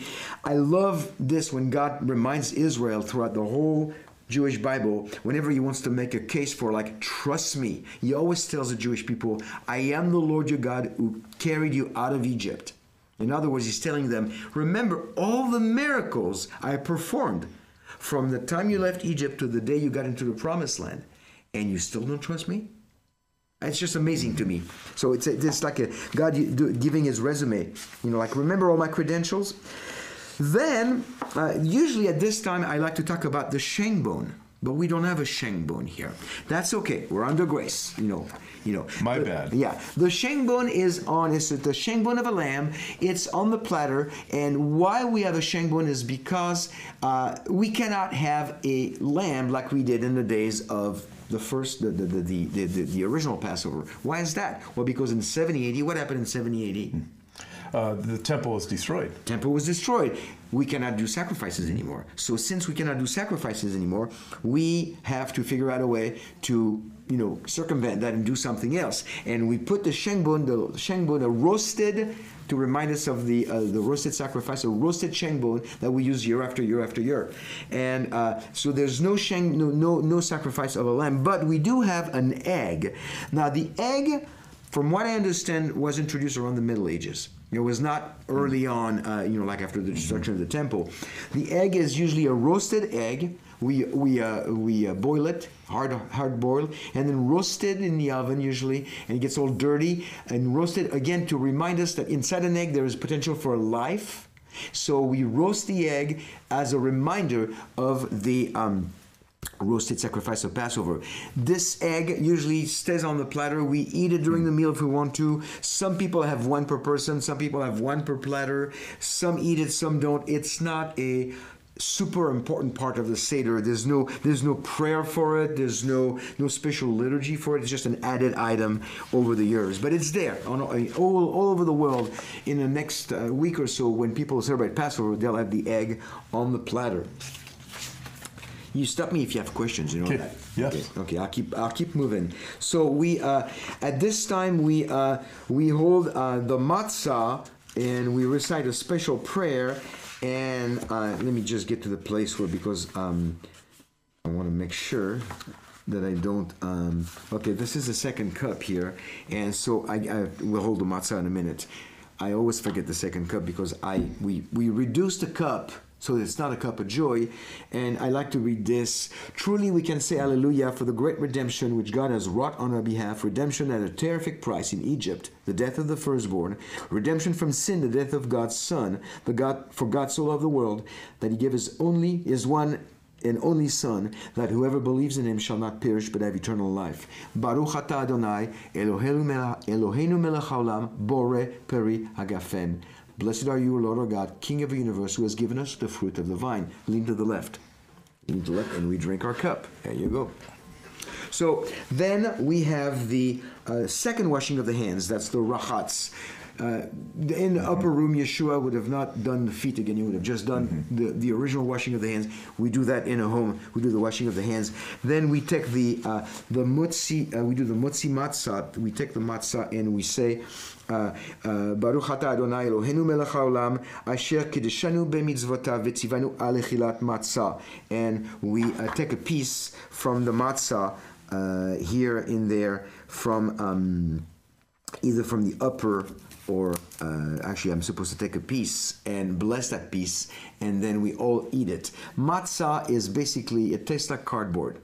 I love this when God reminds Israel throughout the whole Jewish Bible, whenever He wants to make a case for, like, trust me, He always tells the Jewish people, I am the Lord your God who carried you out of Egypt. In other words, He's telling them, remember all the miracles I performed from the time you left Egypt to the day you got into the Promised Land, and you still don't trust me? It's just amazing to me. So it's, a, it's like a God giving His resume. You know, like, remember all my credentials? Then, uh, usually at this time, I like to talk about the shin bone. But we don't have a shin bone here. That's okay. We're under grace. You know, you know. My but, bad. Yeah. The shin bone is on, it's the shin bone of a lamb. It's on the platter. And why we have a shin bone is because uh, we cannot have a lamb like we did in the days of the first, the the, the, the, the, the original Passover. Why is that? Well, because in seventy A D, what happened in seventy A D? Uh, the temple was destroyed. Temple was destroyed. We cannot do sacrifices anymore. So since we cannot do sacrifices anymore, we have to figure out a way to, you know, circumvent that and do something else. And we put the shin bone, the shin bone, a roasted, to remind us of the uh, the roasted sacrifice, a roasted shin bone that we use year after year after year. And uh, so there's no shin, no, no no sacrifice of a lamb, but we do have an egg. Now the egg, from what I understand, was introduced around the Middle Ages. It was not early on, uh, you know, like after the destruction of the temple. The egg is usually a roasted egg. We we uh, we uh, boil it, hard hard boiled, and then roasted in the oven usually, and it gets all dirty and roasted again to remind us that inside an egg there is potential for life. So we roast the egg as a reminder of the um, roasted sacrifice of Passover. This egg usually stays on the platter. We eat it during the meal if we want to. Some people have one per person. Some people have one per platter. Some eat it, some don't. It's not a super important part of the Seder. There's no there's no prayer for it. There's no no special liturgy for it. It's just an added item over the years. But it's there on, all, all over the world. In the next uh, week or so, when people celebrate Passover, they'll have the egg on the platter. You stop me if you have questions. You know okay. that. Yes. Okay. okay. I'll keep. I'll keep moving. So we uh, at this time we uh, we hold uh, the matzah and we recite a special prayer. And uh, let me just get to the place where because um, I want to make sure that I don't. Um, okay. This is the second cup here, and so I, I will hold the matzah in a minute. I always forget the second cup because I we we reduce the cup. so it's not a cup of joy. And I like to read this. Truly we can say hallelujah for the great redemption which God has wrought on our behalf, redemption at a terrific price in Egypt, the death of the firstborn, redemption from sin, the death of God's Son, the God, for God so loved the world that he gave his only, his one and only Son, that whoever believes in him shall not perish but have eternal life. Baruch atah Adonai, Eloheinu melech haolam, bore peri hagafen. Blessed are you, Lord our God, King of the universe, who has given us the fruit of the vine. Lean to the left. Lean to the left and we drink our cup. There you go. So then we have the uh, second washing of the hands. That's the rachatz. Uh, in the upper room, Yeshua would have not done the feet again. He would have just done mm-hmm. the, the original washing of the hands. We do that in a home. We do the washing of the hands. Then we take the uh, the mutzi. Uh, we do the mutzi matzah. We take the matzah and we say, Baruch atah Adonai Eloheinu melech haolam, asher kiddushanu b'mitzvotav v'tzivanu alechilat matzah. And we uh, take a piece from the matzah uh, here and there from um, either from the upper. Or uh, actually, I'm supposed to take a piece and bless that piece, and then we all eat it. Matzah is basically, it tastes like cardboard.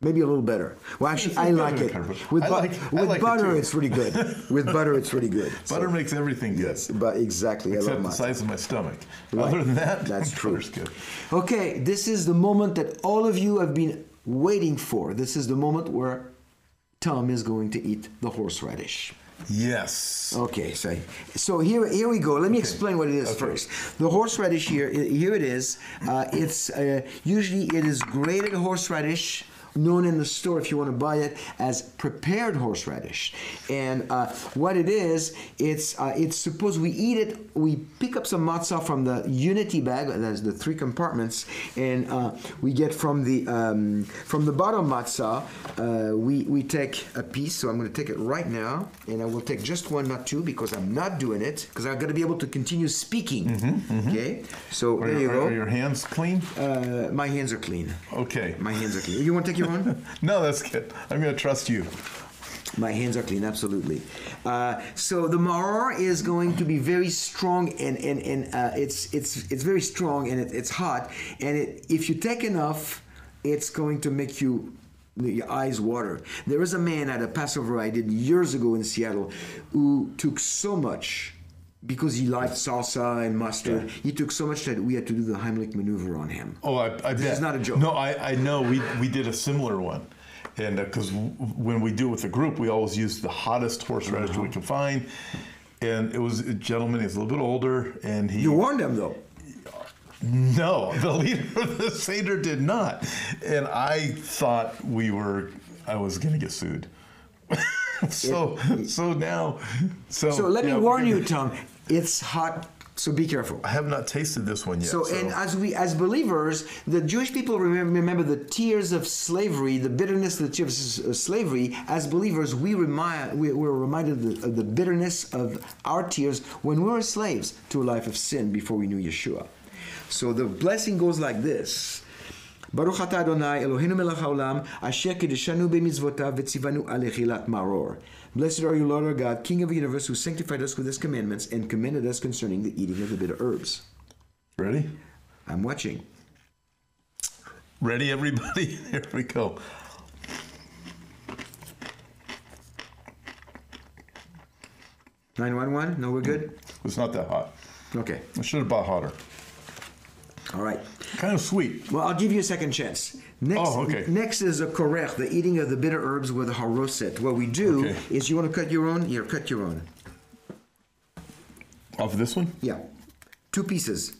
Maybe a little better. Well, actually, I like it. With butter, it's really good. With butter, it's really good. Butter so, makes everything good. Yes, but exactly. Except I love the size of my stomach. Right. Other than that, that's true. Good. Okay, this is the moment that all of you have been waiting for. This is the moment where Tom is going to eat the horseradish. Yes. Okay, so so here here we go. Let me okay. explain what it is okay. first. The horseradish here, here it is. Uh, it's uh, usually it is grated horseradish, known in the store if you want to buy it as prepared horseradish. And uh, what it is, it's uh, it's supposed we eat it. We pick up some matzah from the unity bag, that's the three compartments, and uh, we get from the um, from the bottom matzah. Uh, we we take a piece. So I'm going to take it right now, and I will take just one, not two, because I'm not doing it because I've got to be able to continue speaking. Mm-hmm, mm-hmm. Okay. So are there you are go. Are your hands clean? Uh, my hands are clean. Okay. My hands are clean. You want to take No, that's good. I'm going to trust you. My hands are clean, absolutely. Uh, so the maror is going to be very strong, and and and uh, it's it's it's very strong, and it, it's hot. And it, if you take enough, it's going to make you your eyes water. There is a man at a Passover I did years ago in Seattle who took so much. Because he liked salsa and mustard, yeah. he took so much that we had to do the Heimlich maneuver on him. Oh, I, I this bet. Is not a joke. No, I, I know. We we did a similar one, and because uh, w- when we do with the group, we always use the hottest horseradish uh-huh. we can find. And it was a gentleman. He's a little bit older, and he. You warned him though. No, the leader of the Seder did not, and I thought we were. I was going to get sued. So so now so So let me yeah, warn you, Tom, it's hot, so be careful. I have not tasted this one yet. So, so. and as we as believers, the Jewish people remember, remember the tears of slavery, the bitterness of the tears of slavery. As believers, we remind we were reminded of the, of the bitterness of our tears when we were slaves to a life of sin before we knew Yeshua. So the blessing goes like this. Baruch atah Adonai Eloheinu melech haolam, asher kiddushanu b'mitzvotav v'tzivanu alechilat maror. Blessed are you, Lord our God, King of the universe, who sanctified us with his commandments and commanded us concerning the eating of the bitter herbs. Ready? I'm watching. Ready, everybody? Here we go. nine one one? No, we're good? It's not that hot. Okay. I should have bought hotter. All right. Kind of sweet. Well, I'll give you a second chance. Next, oh, okay. Next is a korech, the eating of the bitter herbs with a haroset. What we do okay. is you want to cut your own? Here, cut your own. Off this one? Yeah. Two pieces.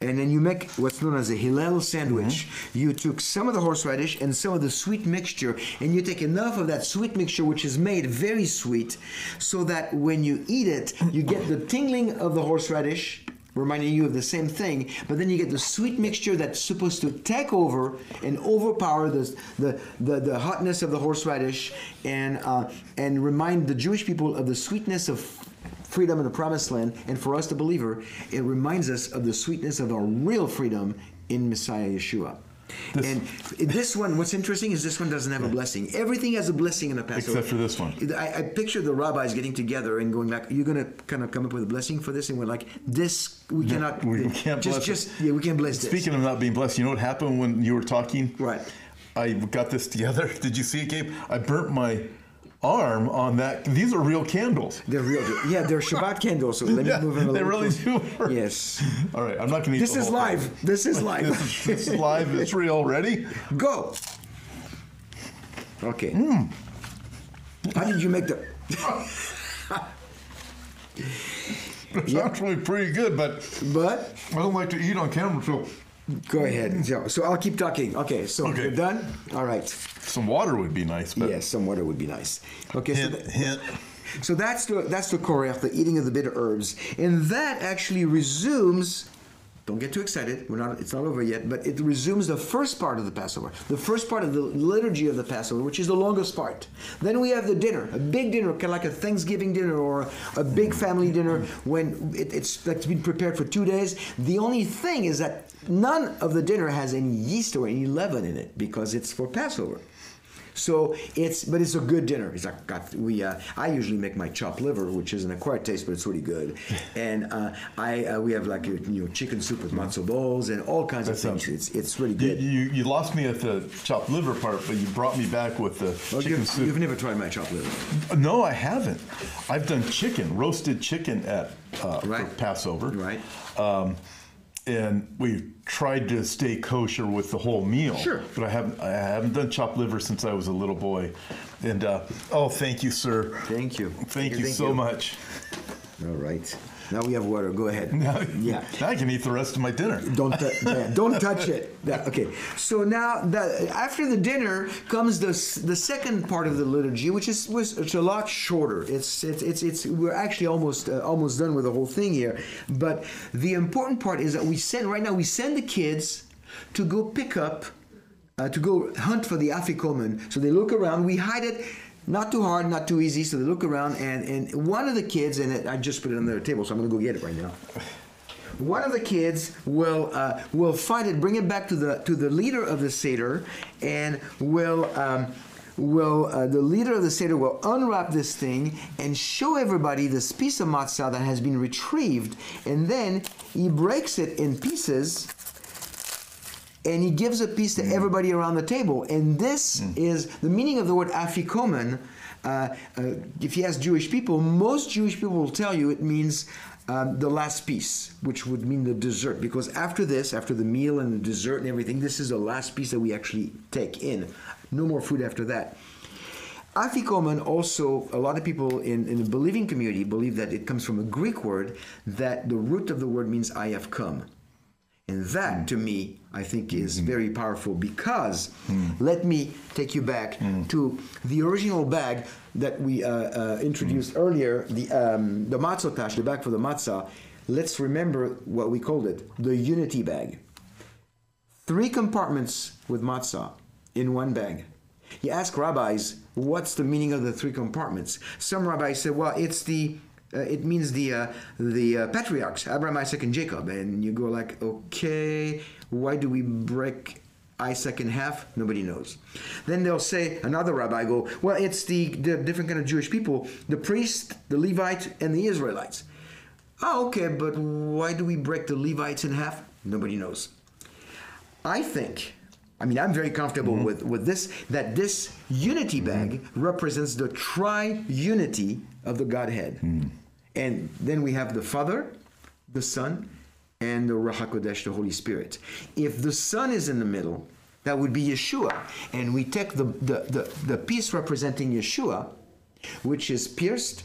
And then you make what's known as a hillel sandwich. Mm-hmm. You took some of the horseradish and some of the sweet mixture, and you take enough of that sweet mixture, which is made very sweet, so that when you eat it, you get the tingling of the horseradish, reminding you of the same thing, but then you get the sweet mixture that's supposed to take over and overpower the the, the, the hotness of the horseradish and uh, and remind the Jewish people of the sweetness of freedom in the Promised Land. And for us, the believer, it reminds us of the sweetness of our real freedom in Messiah Yeshua. This and this one, what's interesting is this one doesn't have a blessing. Everything has a blessing in the Passover. Except for this one. I, I picture the rabbis getting together and going back, you're going to kind of come up with a blessing for this? And we're like, this, we yeah, cannot. We can't just, bless just, Yeah, we can't bless Speaking this. Speaking of not being blessed, you know what happened when you were talking? Right. I got this together. Did you see it, Gabe? I burnt my arm on that. These are real candles. They're real. Yeah, they're Shabbat candles. So let me yeah, move in a little bit. They really do work. Yes. All right, I'm not going to eat this. This is live. This is live. This, this is live. It's real. Ready? Go. Okay. Mm. How did you make the... It's yep. actually pretty good, but... But? I don't like to eat on camera, so... Go ahead. So, so I'll keep talking. Okay, so okay. We're done? All right. Some water would be nice. But yes, some water would be nice. Okay. Hint, so that, hint. So that's the, that's the korech, the eating of the bitter herbs. And that actually resumes, don't get too excited, we're not, it's not over yet, but it resumes the first part of the Passover, the first part of the liturgy of the Passover, which is the longest part. Then we have the dinner, a big dinner, kind of like a Thanksgiving dinner or a big family dinner when it, it's that's been prepared for two days. The only thing is that none of the dinner has any yeast or any leaven in it because it's for Passover. So it's, but it's a good dinner. It's like, God, we, uh, I usually make my chopped liver, which is an acquired taste, but it's really good. And uh, I, uh, we have like, you know, chicken soup with matzo balls and all kinds That's of things. It's, it's really good. You, you, you lost me at the chopped liver part, but you brought me back with the well, chicken you've, soup. You've never tried my chopped liver. No, I haven't. I've done chicken, roasted chicken at uh, right. for Passover. Right. Um, And we've tried to stay kosher with the whole meal. Sure. But I haven't, I haven't done chopped liver since I was a little boy. And, uh, oh, thank you, sir. Thank you. Thank, thank you, you thank so you. much. All right. Now we have water. Go ahead. Now, yeah. Now I can eat the rest of my dinner. Don't t- yeah, don't touch it. Yeah, okay. So now the, after the dinner comes the the second part of the liturgy, which is was it's a lot shorter. It's it's it's, it's we're actually almost uh, almost done with the whole thing here. But the important part is that we send right now we send the kids to go pick up uh, to go hunt for the afikoman. So they look around. We hide it. Not too hard, not too easy, so they look around, and, and one of the kids, and it, I just put it on their table, so I'm going to go get it right now. One of the kids will uh, will find it, bring it back to the to the leader of the Seder, and will, um, will uh, the leader of the Seder will unwrap this thing and show everybody this piece of matzah that has been retrieved, and then he breaks it in pieces. And he gives a piece to mm. everybody around the table. And this mm. is the meaning of the word afikoman. Uh, uh, if you ask Jewish people, most Jewish people will tell you it means um, the last piece, which would mean the dessert. Because after this, after the meal and the dessert and everything, this is the last piece that we actually take in. No more food after that. Afikoman also, a lot of people in, in the believing community believe that it comes from a Greek word, that the root of the word means I have come. And that, mm. to me, I think is mm. very powerful because, mm. let me take you back mm. to the original bag that we uh, uh, introduced mm. earlier, the, um, the matzah tash, the bag for the matzah. Let's remember what we called it, the unity bag. Three compartments with matzah in one bag. You ask rabbis, what's the meaning of the three compartments? Some rabbis say, well, it's the... Uh, it means the uh, the uh, patriarchs, Abraham, Isaac, and Jacob. And you go like, okay, why do we break Isaac in half? Nobody knows. Then they'll say, another rabbi go, well, it's the, the different kind of Jewish people, the priest, the Levite, and the Israelites. Oh, okay, but why do we break the Levites in half? Nobody knows. I think... I mean, I'm very comfortable mm-hmm. with, with this, that this unity bag mm-hmm. represents the tri-unity of the Godhead. Mm. And then we have the Father, the Son, and the Ruach HaKodesh, the Holy Spirit. If the Son is in the middle, that would be Yeshua. And we take the, the, the, the piece representing Yeshua, which is pierced,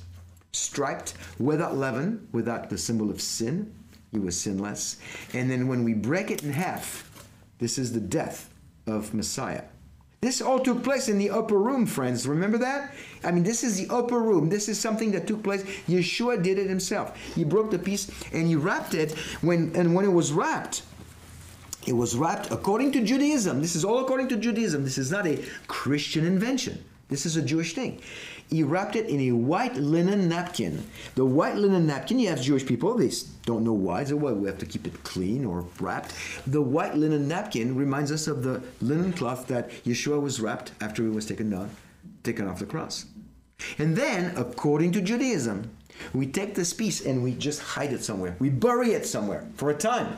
striped, without leaven, without the symbol of sin. He was sinless. And then when we break it in half, this is the death of Messiah. This all took place in the upper room, friends. Remember that? I mean, this is the upper room. This is something that took place. Yeshua did it himself. He broke the piece and he wrapped it. When and when it was wrapped, it was wrapped according to Judaism. This is all according to Judaism. This is not a Christian invention. This is a Jewish thing. erupted in a white linen napkin. The white linen napkin, you have Jewish people, they don't know why, so well, we have to keep it clean or wrapped. The white linen napkin reminds us of the linen cloth that Yeshua was wrapped after he was taken down, taken off the cross. And then, according to Judaism, we take this piece and we just hide it somewhere. We bury it somewhere for a time.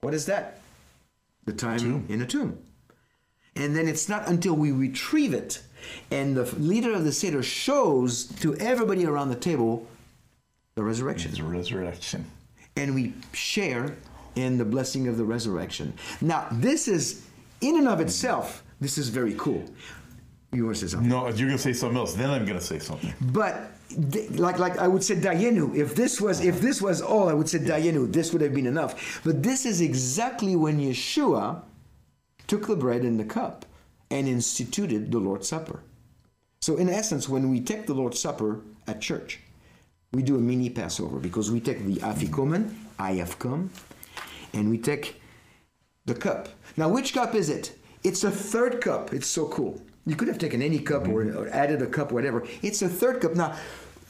What is that? The time tomb. In a tomb. And then it's not until we retrieve it and the leader of the Seder shows to everybody around the table the resurrection. The resurrection. And we share in the blessing of the resurrection. Now, this is, in and of itself, this is very cool. You want to say something? No, you're going to say something else. Then I'm going to say something. But... Like, like I would say Dayenu, if this was if this was all, I would say Dayenu, this would have been enough. But this is exactly when Yeshua took the bread and the cup and instituted the Lord's Supper. So in essence, when we take the Lord's Supper at church, we do a mini Passover because we take the afikoman, I have come, and we take the cup. Now, which cup is it? It's a third cup. It's so cool. You could have taken any cup or, or added a cup, whatever. It's a third cup. Now,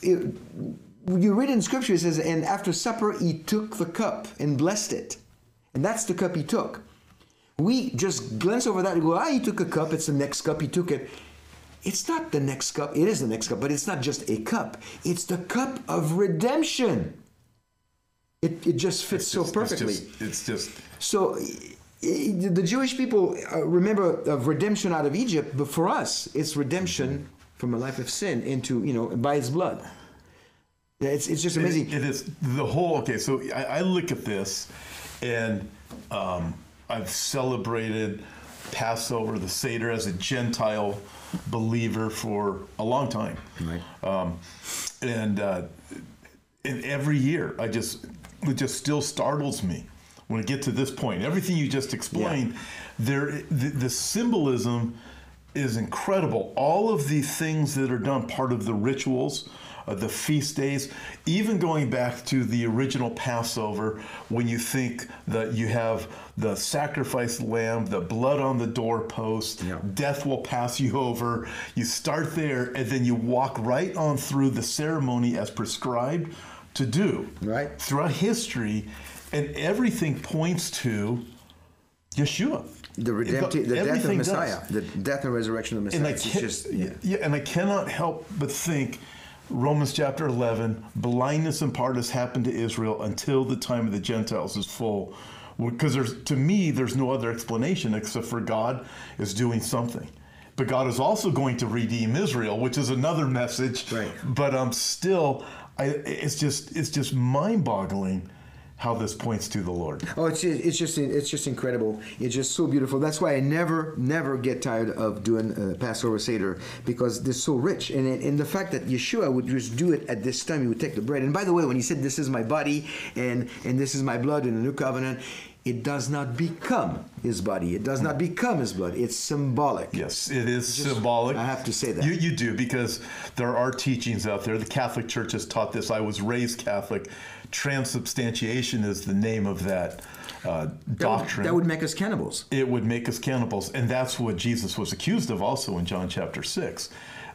it, you read in Scripture, it says, and after supper, he took the cup and blessed it. And that's the cup he took. We just glance over that and go, ah, he took a cup. It's the next cup. He took it. It's not the next cup. It is the next cup, but it's not just a cup. It's the cup of redemption. It, it just fits it's so just, perfectly. It's just... It's just... So... The Jewish people remember of redemption out of Egypt, but for us, it's redemption from a life of sin into, you know, by His blood. It's it's just amazing. It, it is the whole. Okay, so I, I look at this, and um, I've celebrated Passover, the Seder, as a Gentile believer for a long time, right? Um, and uh, and every year, I just it just still startles me. When I get to this point, everything you just explained, yeah. there the, the symbolism is incredible. All of the things that are done, part of the rituals, uh, the feast days, even going back to the original Passover, when you think that you have the sacrificed lamb, the blood on the doorpost, yeah. death will pass you over. You start there, and then you walk right on through the ceremony as prescribed to do. Right. Throughout history, and everything points to Yeshua. The redemptive, the death of Messiah, does. the death and resurrection of Messiah. And I, can, just, yeah. Yeah, and I cannot help but think, Romans chapter eleven, blindness in part has happened to Israel until the time of the Gentiles is full. Because there's, to me, there's no other explanation except for God is doing something. But God is also going to redeem Israel, which is another message. Right. But um, still, I, it's just it's just mind-boggling how this points to the Lord. Oh, it's it's just it's just incredible. It's just so beautiful. That's why I never never get tired of doing uh, Passover Seder, because they're so rich. And and the fact that Yeshua would just do it at this time, he would take the bread. And by the way, when he said, "This is my body," and and "This is my blood," in the new covenant, it does not become his body. It does not become his blood. It's symbolic. Yes, it is Just, symbolic. I have to say that. You, you do, because there are teachings out there. The Catholic Church has taught this. I was raised Catholic. Transubstantiation is the name of that uh, doctrine. That would, that would make us cannibals. It would make us cannibals. And that's what Jesus was accused of also in John chapter six,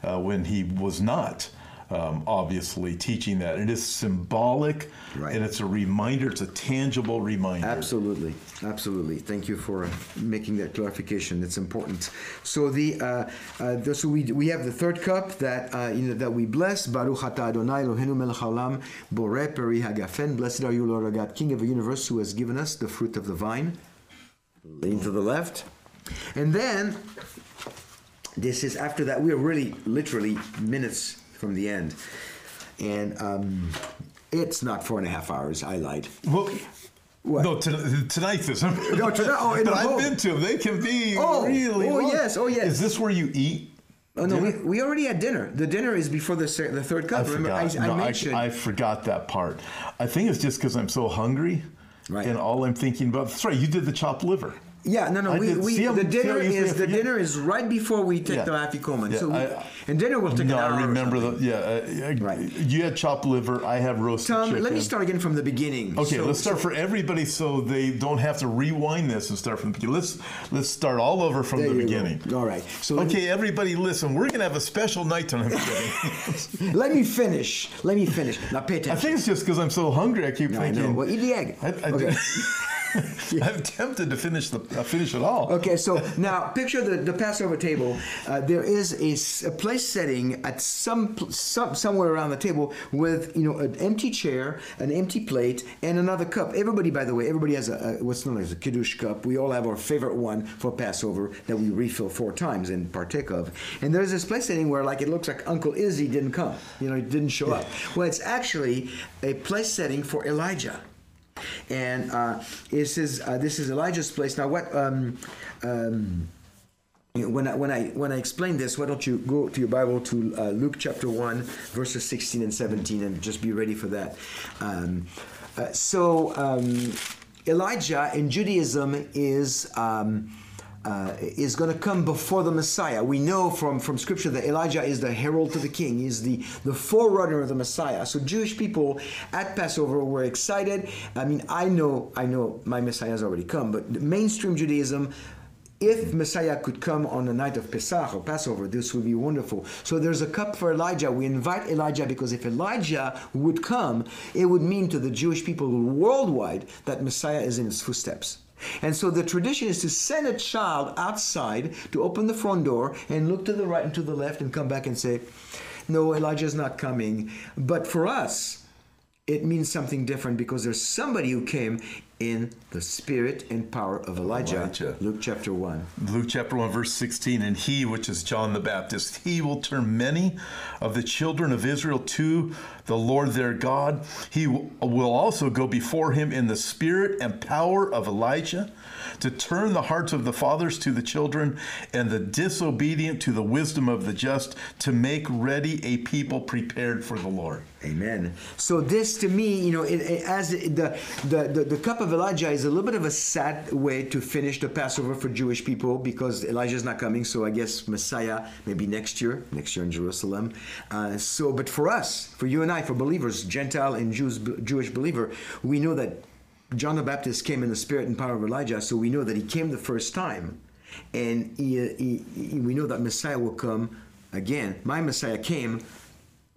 uh, when he was not. Um, obviously teaching that. It is symbolic, right. And it's a reminder, it's a tangible reminder. Absolutely, absolutely. Thank you for uh, making that clarification. It's important. So the, uh, uh, the so we we have the third cup that uh, you know, that we bless. Baruch atah Adonai Eloheinu melech haolam boreh peri hagafen. Blessed are you, Lord our God, King of the universe, who has given us the fruit of the vine. Lean to the left, and then this is after that. We are really literally minutes from the end, and um, it's not four and a half hours. I lied. Well, what? No, to, tonight is. No, tonight. Oh, but I've been to them. They can be oh, really. Oh long. yes, oh yes. Is this where you eat? Oh no, we, we already had dinner. The dinner is before the the third cup. I Remember, I, no, I mentioned. I, I forgot that part. I think it's just because I'm so hungry, right? And all I'm thinking about. That's right. You did the chopped liver. Yeah, no, no. I we we the dinner is the yeah. dinner is right before we take yeah. the afikoman. Yeah, so we, I, and dinner will take no, an hour. I remember the yeah. Uh, I, right. You had chopped liver. I had roasted Tom, chicken. Let me start again from the beginning. Okay, so, let's start so, for everybody, so they don't have to rewind this and start from the beginning. Let's let's start all over from the beginning. Go. All right. So okay, me, everybody, listen. We're gonna have a special night tonight. let me finish. Let me finish. Now pay attention. I think it's just because I'm so hungry. I keep no, thinking. I know. Well, eat the egg. I, I okay. I'm tempted to finish the uh, finish it all. Okay, so now picture the, the Passover table. Uh, there is a, a place setting at some, some somewhere around the table with you know an empty chair, an empty plate, and another cup. Everybody, by the way, everybody has a, a what's known as a Kiddush cup. We all have our favorite one for Passover that we refill four times and partake of. And there's this place setting where like it looks like Uncle Izzy didn't come. You know, he didn't show up. Well, it's actually a place setting for Elijah. And uh, this is uh, this is Elijah's place. Now, what um, um, when I, when I when I explain this, why don't you go to your Bible to uh, Luke chapter one, verses sixteen and seventeen, and just be ready for that. Um, uh, so um, Elijah in Judaism is. Um, Uh, is going to come before the Messiah. We know from, from Scripture that Elijah is the herald to the king. He's the, the forerunner of the Messiah. So Jewish people at Passover were excited. I mean, I know, I know my Messiah has already come, but mainstream Judaism, if Messiah could come on the night of Pesach or Passover, this would be wonderful. So there's a cup for Elijah. We invite Elijah because if Elijah would come, it would mean to the Jewish people worldwide that Messiah is in his footsteps. And so the tradition is to send a child outside to open the front door and look to the right and to the left and come back and say, no, Elijah's not coming. But for us, it means something different because there's somebody who came in the spirit and power of Elijah. Elijah. Luke chapter one. Luke chapter one, verse sixteen. And he, which is John the Baptist, he will turn many of the children of Israel to the Lord their God. He w- will also go before him in the spirit and power of Elijah to turn the hearts of the fathers to the children and the disobedient to the wisdom of the just, to make ready a people prepared for the Lord. Amen. So this, to me, you know, it, it, as the the, the the cup of Elijah is a little bit of a sad way to finish the Passover for Jewish people because Elijah is not coming. So I guess Messiah maybe next year, next year in Jerusalem. Uh, so, but for us, for you and I, for believers, Gentile and Jews, Jewish believer, we know that John the Baptist came in the spirit and power of Elijah. So we know that he came the first time, and he, he, he, we know that Messiah will come again. My Messiah came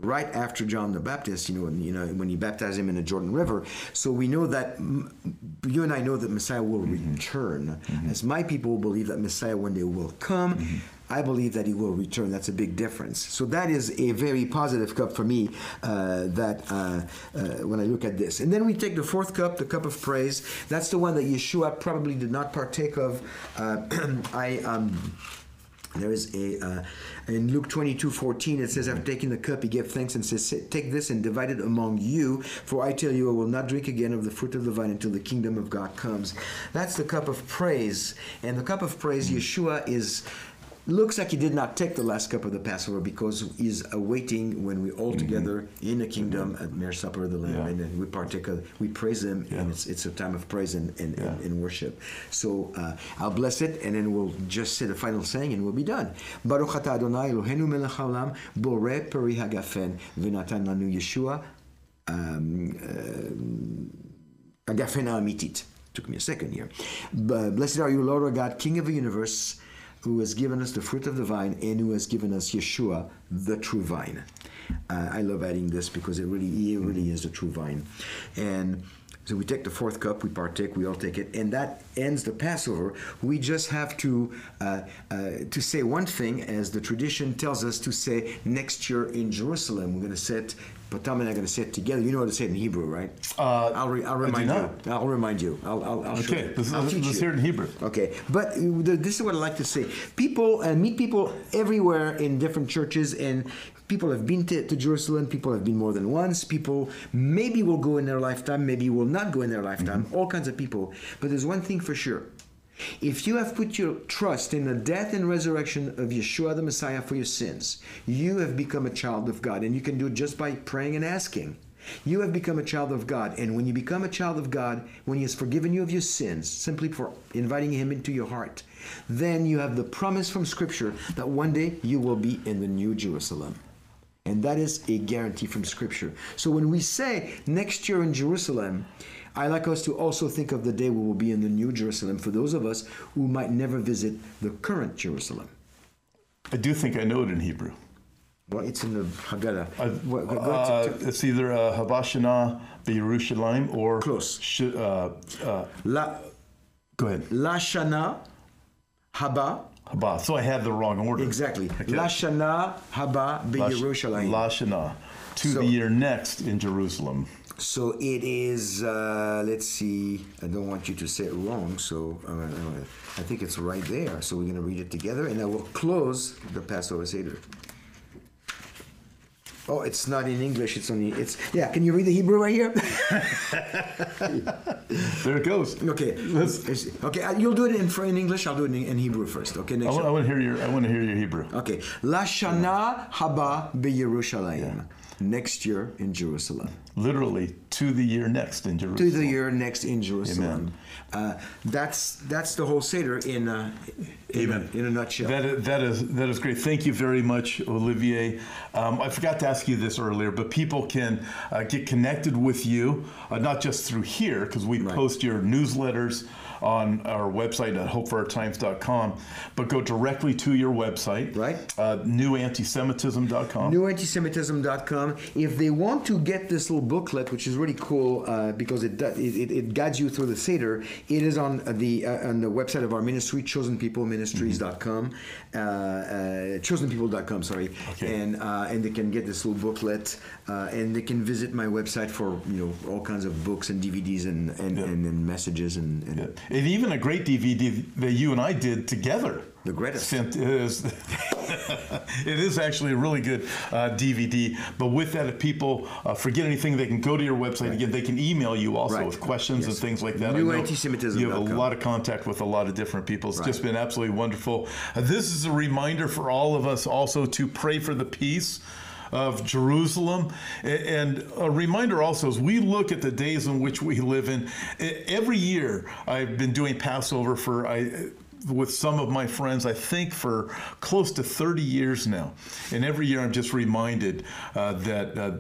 right after John the Baptist, you know, and, you know, when he baptized him in the Jordan River. So we know that, you and I know that Messiah will mm-hmm. return. Mm-hmm. As my people believe that Messiah one day will come, mm-hmm. I believe that he will return. That's a big difference. So that is a very positive cup for me uh, that uh, uh, when I look at this. And then we take the fourth cup, the cup of praise. That's the one that Yeshua probably did not partake of. Uh, I... Um, There is a, uh, in Luke twenty-two fourteen, it says, after taking the cup, he gave thanks and says, take this and divide it among you, for I tell you, I will not drink again of the fruit of the vine until the kingdom of God comes. That's the cup of praise. And the cup of praise, Yeshua is, looks like he did not take the last cup of the Passover because he's awaiting when we're all mm-hmm. together in the kingdom at Marriage Supper of the Lamb, yeah. and then we partake of, we praise him, yeah. and it's it's a time of praise and, and, yeah. and, and worship. So uh, I'll bless it, and then we'll just say the final saying, and we'll be done. Baruch atah Adonai Eloheinu melech haolam, boreh peri hagafen, v'natan lanu Yeshua hagafen ha'amitit. Took me a second here. Blessed are you, Lord our God, King of the universe, who has given us the fruit of the vine and who has given us Yeshua, the true vine. Uh, I love adding this because it really, it really is the true vine. And so we take the fourth cup, we partake, we all take it, and that ends the Passover. We just have to uh, uh, to say one thing, as the tradition tells us to say next year in Jerusalem. We're going to sit, but Tom and I are going to sit together. You know how to say it in Hebrew, right? Uh, I'll, re- I'll remind you. I'll remind you. I'll, I'll, I'll show you. Let's, I'll let's, teach let's you. Hear it in Hebrew. Okay, but this is what I like to say. People, uh, meet people everywhere in different churches, and people have been to, to Jerusalem. People have been more than once. People maybe will go in their lifetime, maybe will not go in their lifetime. Mm-hmm. All kinds of people. But there's one thing for sure. If you have put your trust in the death and resurrection of Yeshua the Messiah for your sins, you have become a child of God, and you can do it just by praying and asking. You have become a child of God, and when you become a child of God, when He has forgiven you of your sins, simply for inviting Him into your heart, then you have the promise from Scripture that one day you will be in the New Jerusalem. And that is a guarantee from Scripture. So when we say next year in Jerusalem, I like us to also think of the day we will be in the New Jerusalem for those of us who might never visit the current Jerusalem. I do think I know it in Hebrew. Well, it's in the Haggadah. Uh, what, what, uh, to, to, it's either uh, Haba Shana B'Yerushalayim or... Close. Sh, uh, uh, La, go ahead. La Shana Haba. Haba. So I had the wrong order. Exactly. Okay. La Shana Haba B'Yerushalayim. La Shana. To so, the year next in Jerusalem. So it is, uh, let's see, I don't want you to say it wrong, so uh, I think it's right there. So we're going to read it together, and I will close the Passover Seder. Oh, it's not in English, it's only, it's, yeah, can you read the Hebrew right here? There it goes. Okay, Let's, okay, you'll do it in, in English, I'll do it in, in Hebrew first, okay? Next I, want, I want to hear your, I want to hear your Hebrew. Okay, La Shana Haba B'Yerushalayim. Next year in Jerusalem. Literally, to the year next in Jerusalem. To the year next in Jerusalem. Amen. Uh, that's that's the whole Seder in uh, in, Amen. in a nutshell. That is, that is that is great. Thank you very much, Olivier. Um, I forgot to ask you this earlier, but people can uh, get connected with you, uh, not just through here, because we right. post your newsletters on our website at hope for our times dot com, but go directly to your website, right? Uh, new antisemitism dot com. new antisemitism dot com. If they want to get this little booklet, which is really cool uh, because it, it it guides you through the Seder, it is on the uh, on the website of our ministry, chosen people ministries dot com, mm-hmm. uh, uh, chosen people dot com, sorry, okay. and uh, and they can get this little booklet, uh, and they can visit my website for you know all kinds of books and D V Ds and and, yeah. and, and messages and. and yeah. And even a great D V D that you and I did together. The greatest. Sent is, it is actually a really good uh, D V D. But with that, if people uh, forget anything, they can go to your website right. again. They can email you also right. with questions yes. and things like that. New antisemitism. You have a lot of contact with a lot of different people. It's right. just been absolutely wonderful. Uh, this is a reminder for all of us also to pray for the peace of Jerusalem, and a reminder also as we look at the days in which we live in. Every year I've been doing Passover for I with some of my friends, I think for close to thirty years now, and every year I'm just reminded uh, that uh,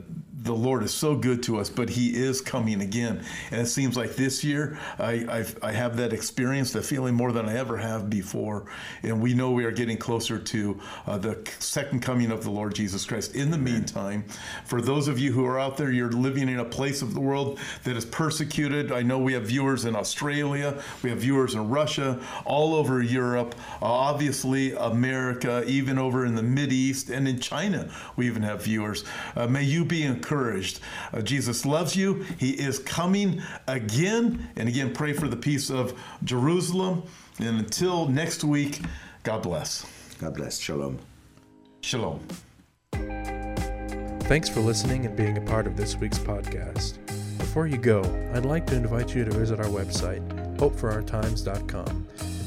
the Lord is so good to us, but He is coming again. And it seems like this year, I, I've, I have that experience, that feeling more than I ever have before. And we know we are getting closer to uh, the second coming of the Lord Jesus Christ. In the Amen. meantime, for those of you who are out there, you're living in a place of the world that is persecuted. I know we have viewers in Australia, we have viewers in Russia, all over Europe, uh, obviously America, even over in the Mideast, and in China, we even have viewers. Uh, may you be encouraged. Encouraged. Uh, Jesus loves you. He is coming again. And again, pray for the peace of Jerusalem. And until next week, God bless. God bless. Shalom. Shalom. Thanks for listening and being a part of this week's podcast. Before you go, I'd like to invite you to visit our website, hope for our times dot com, and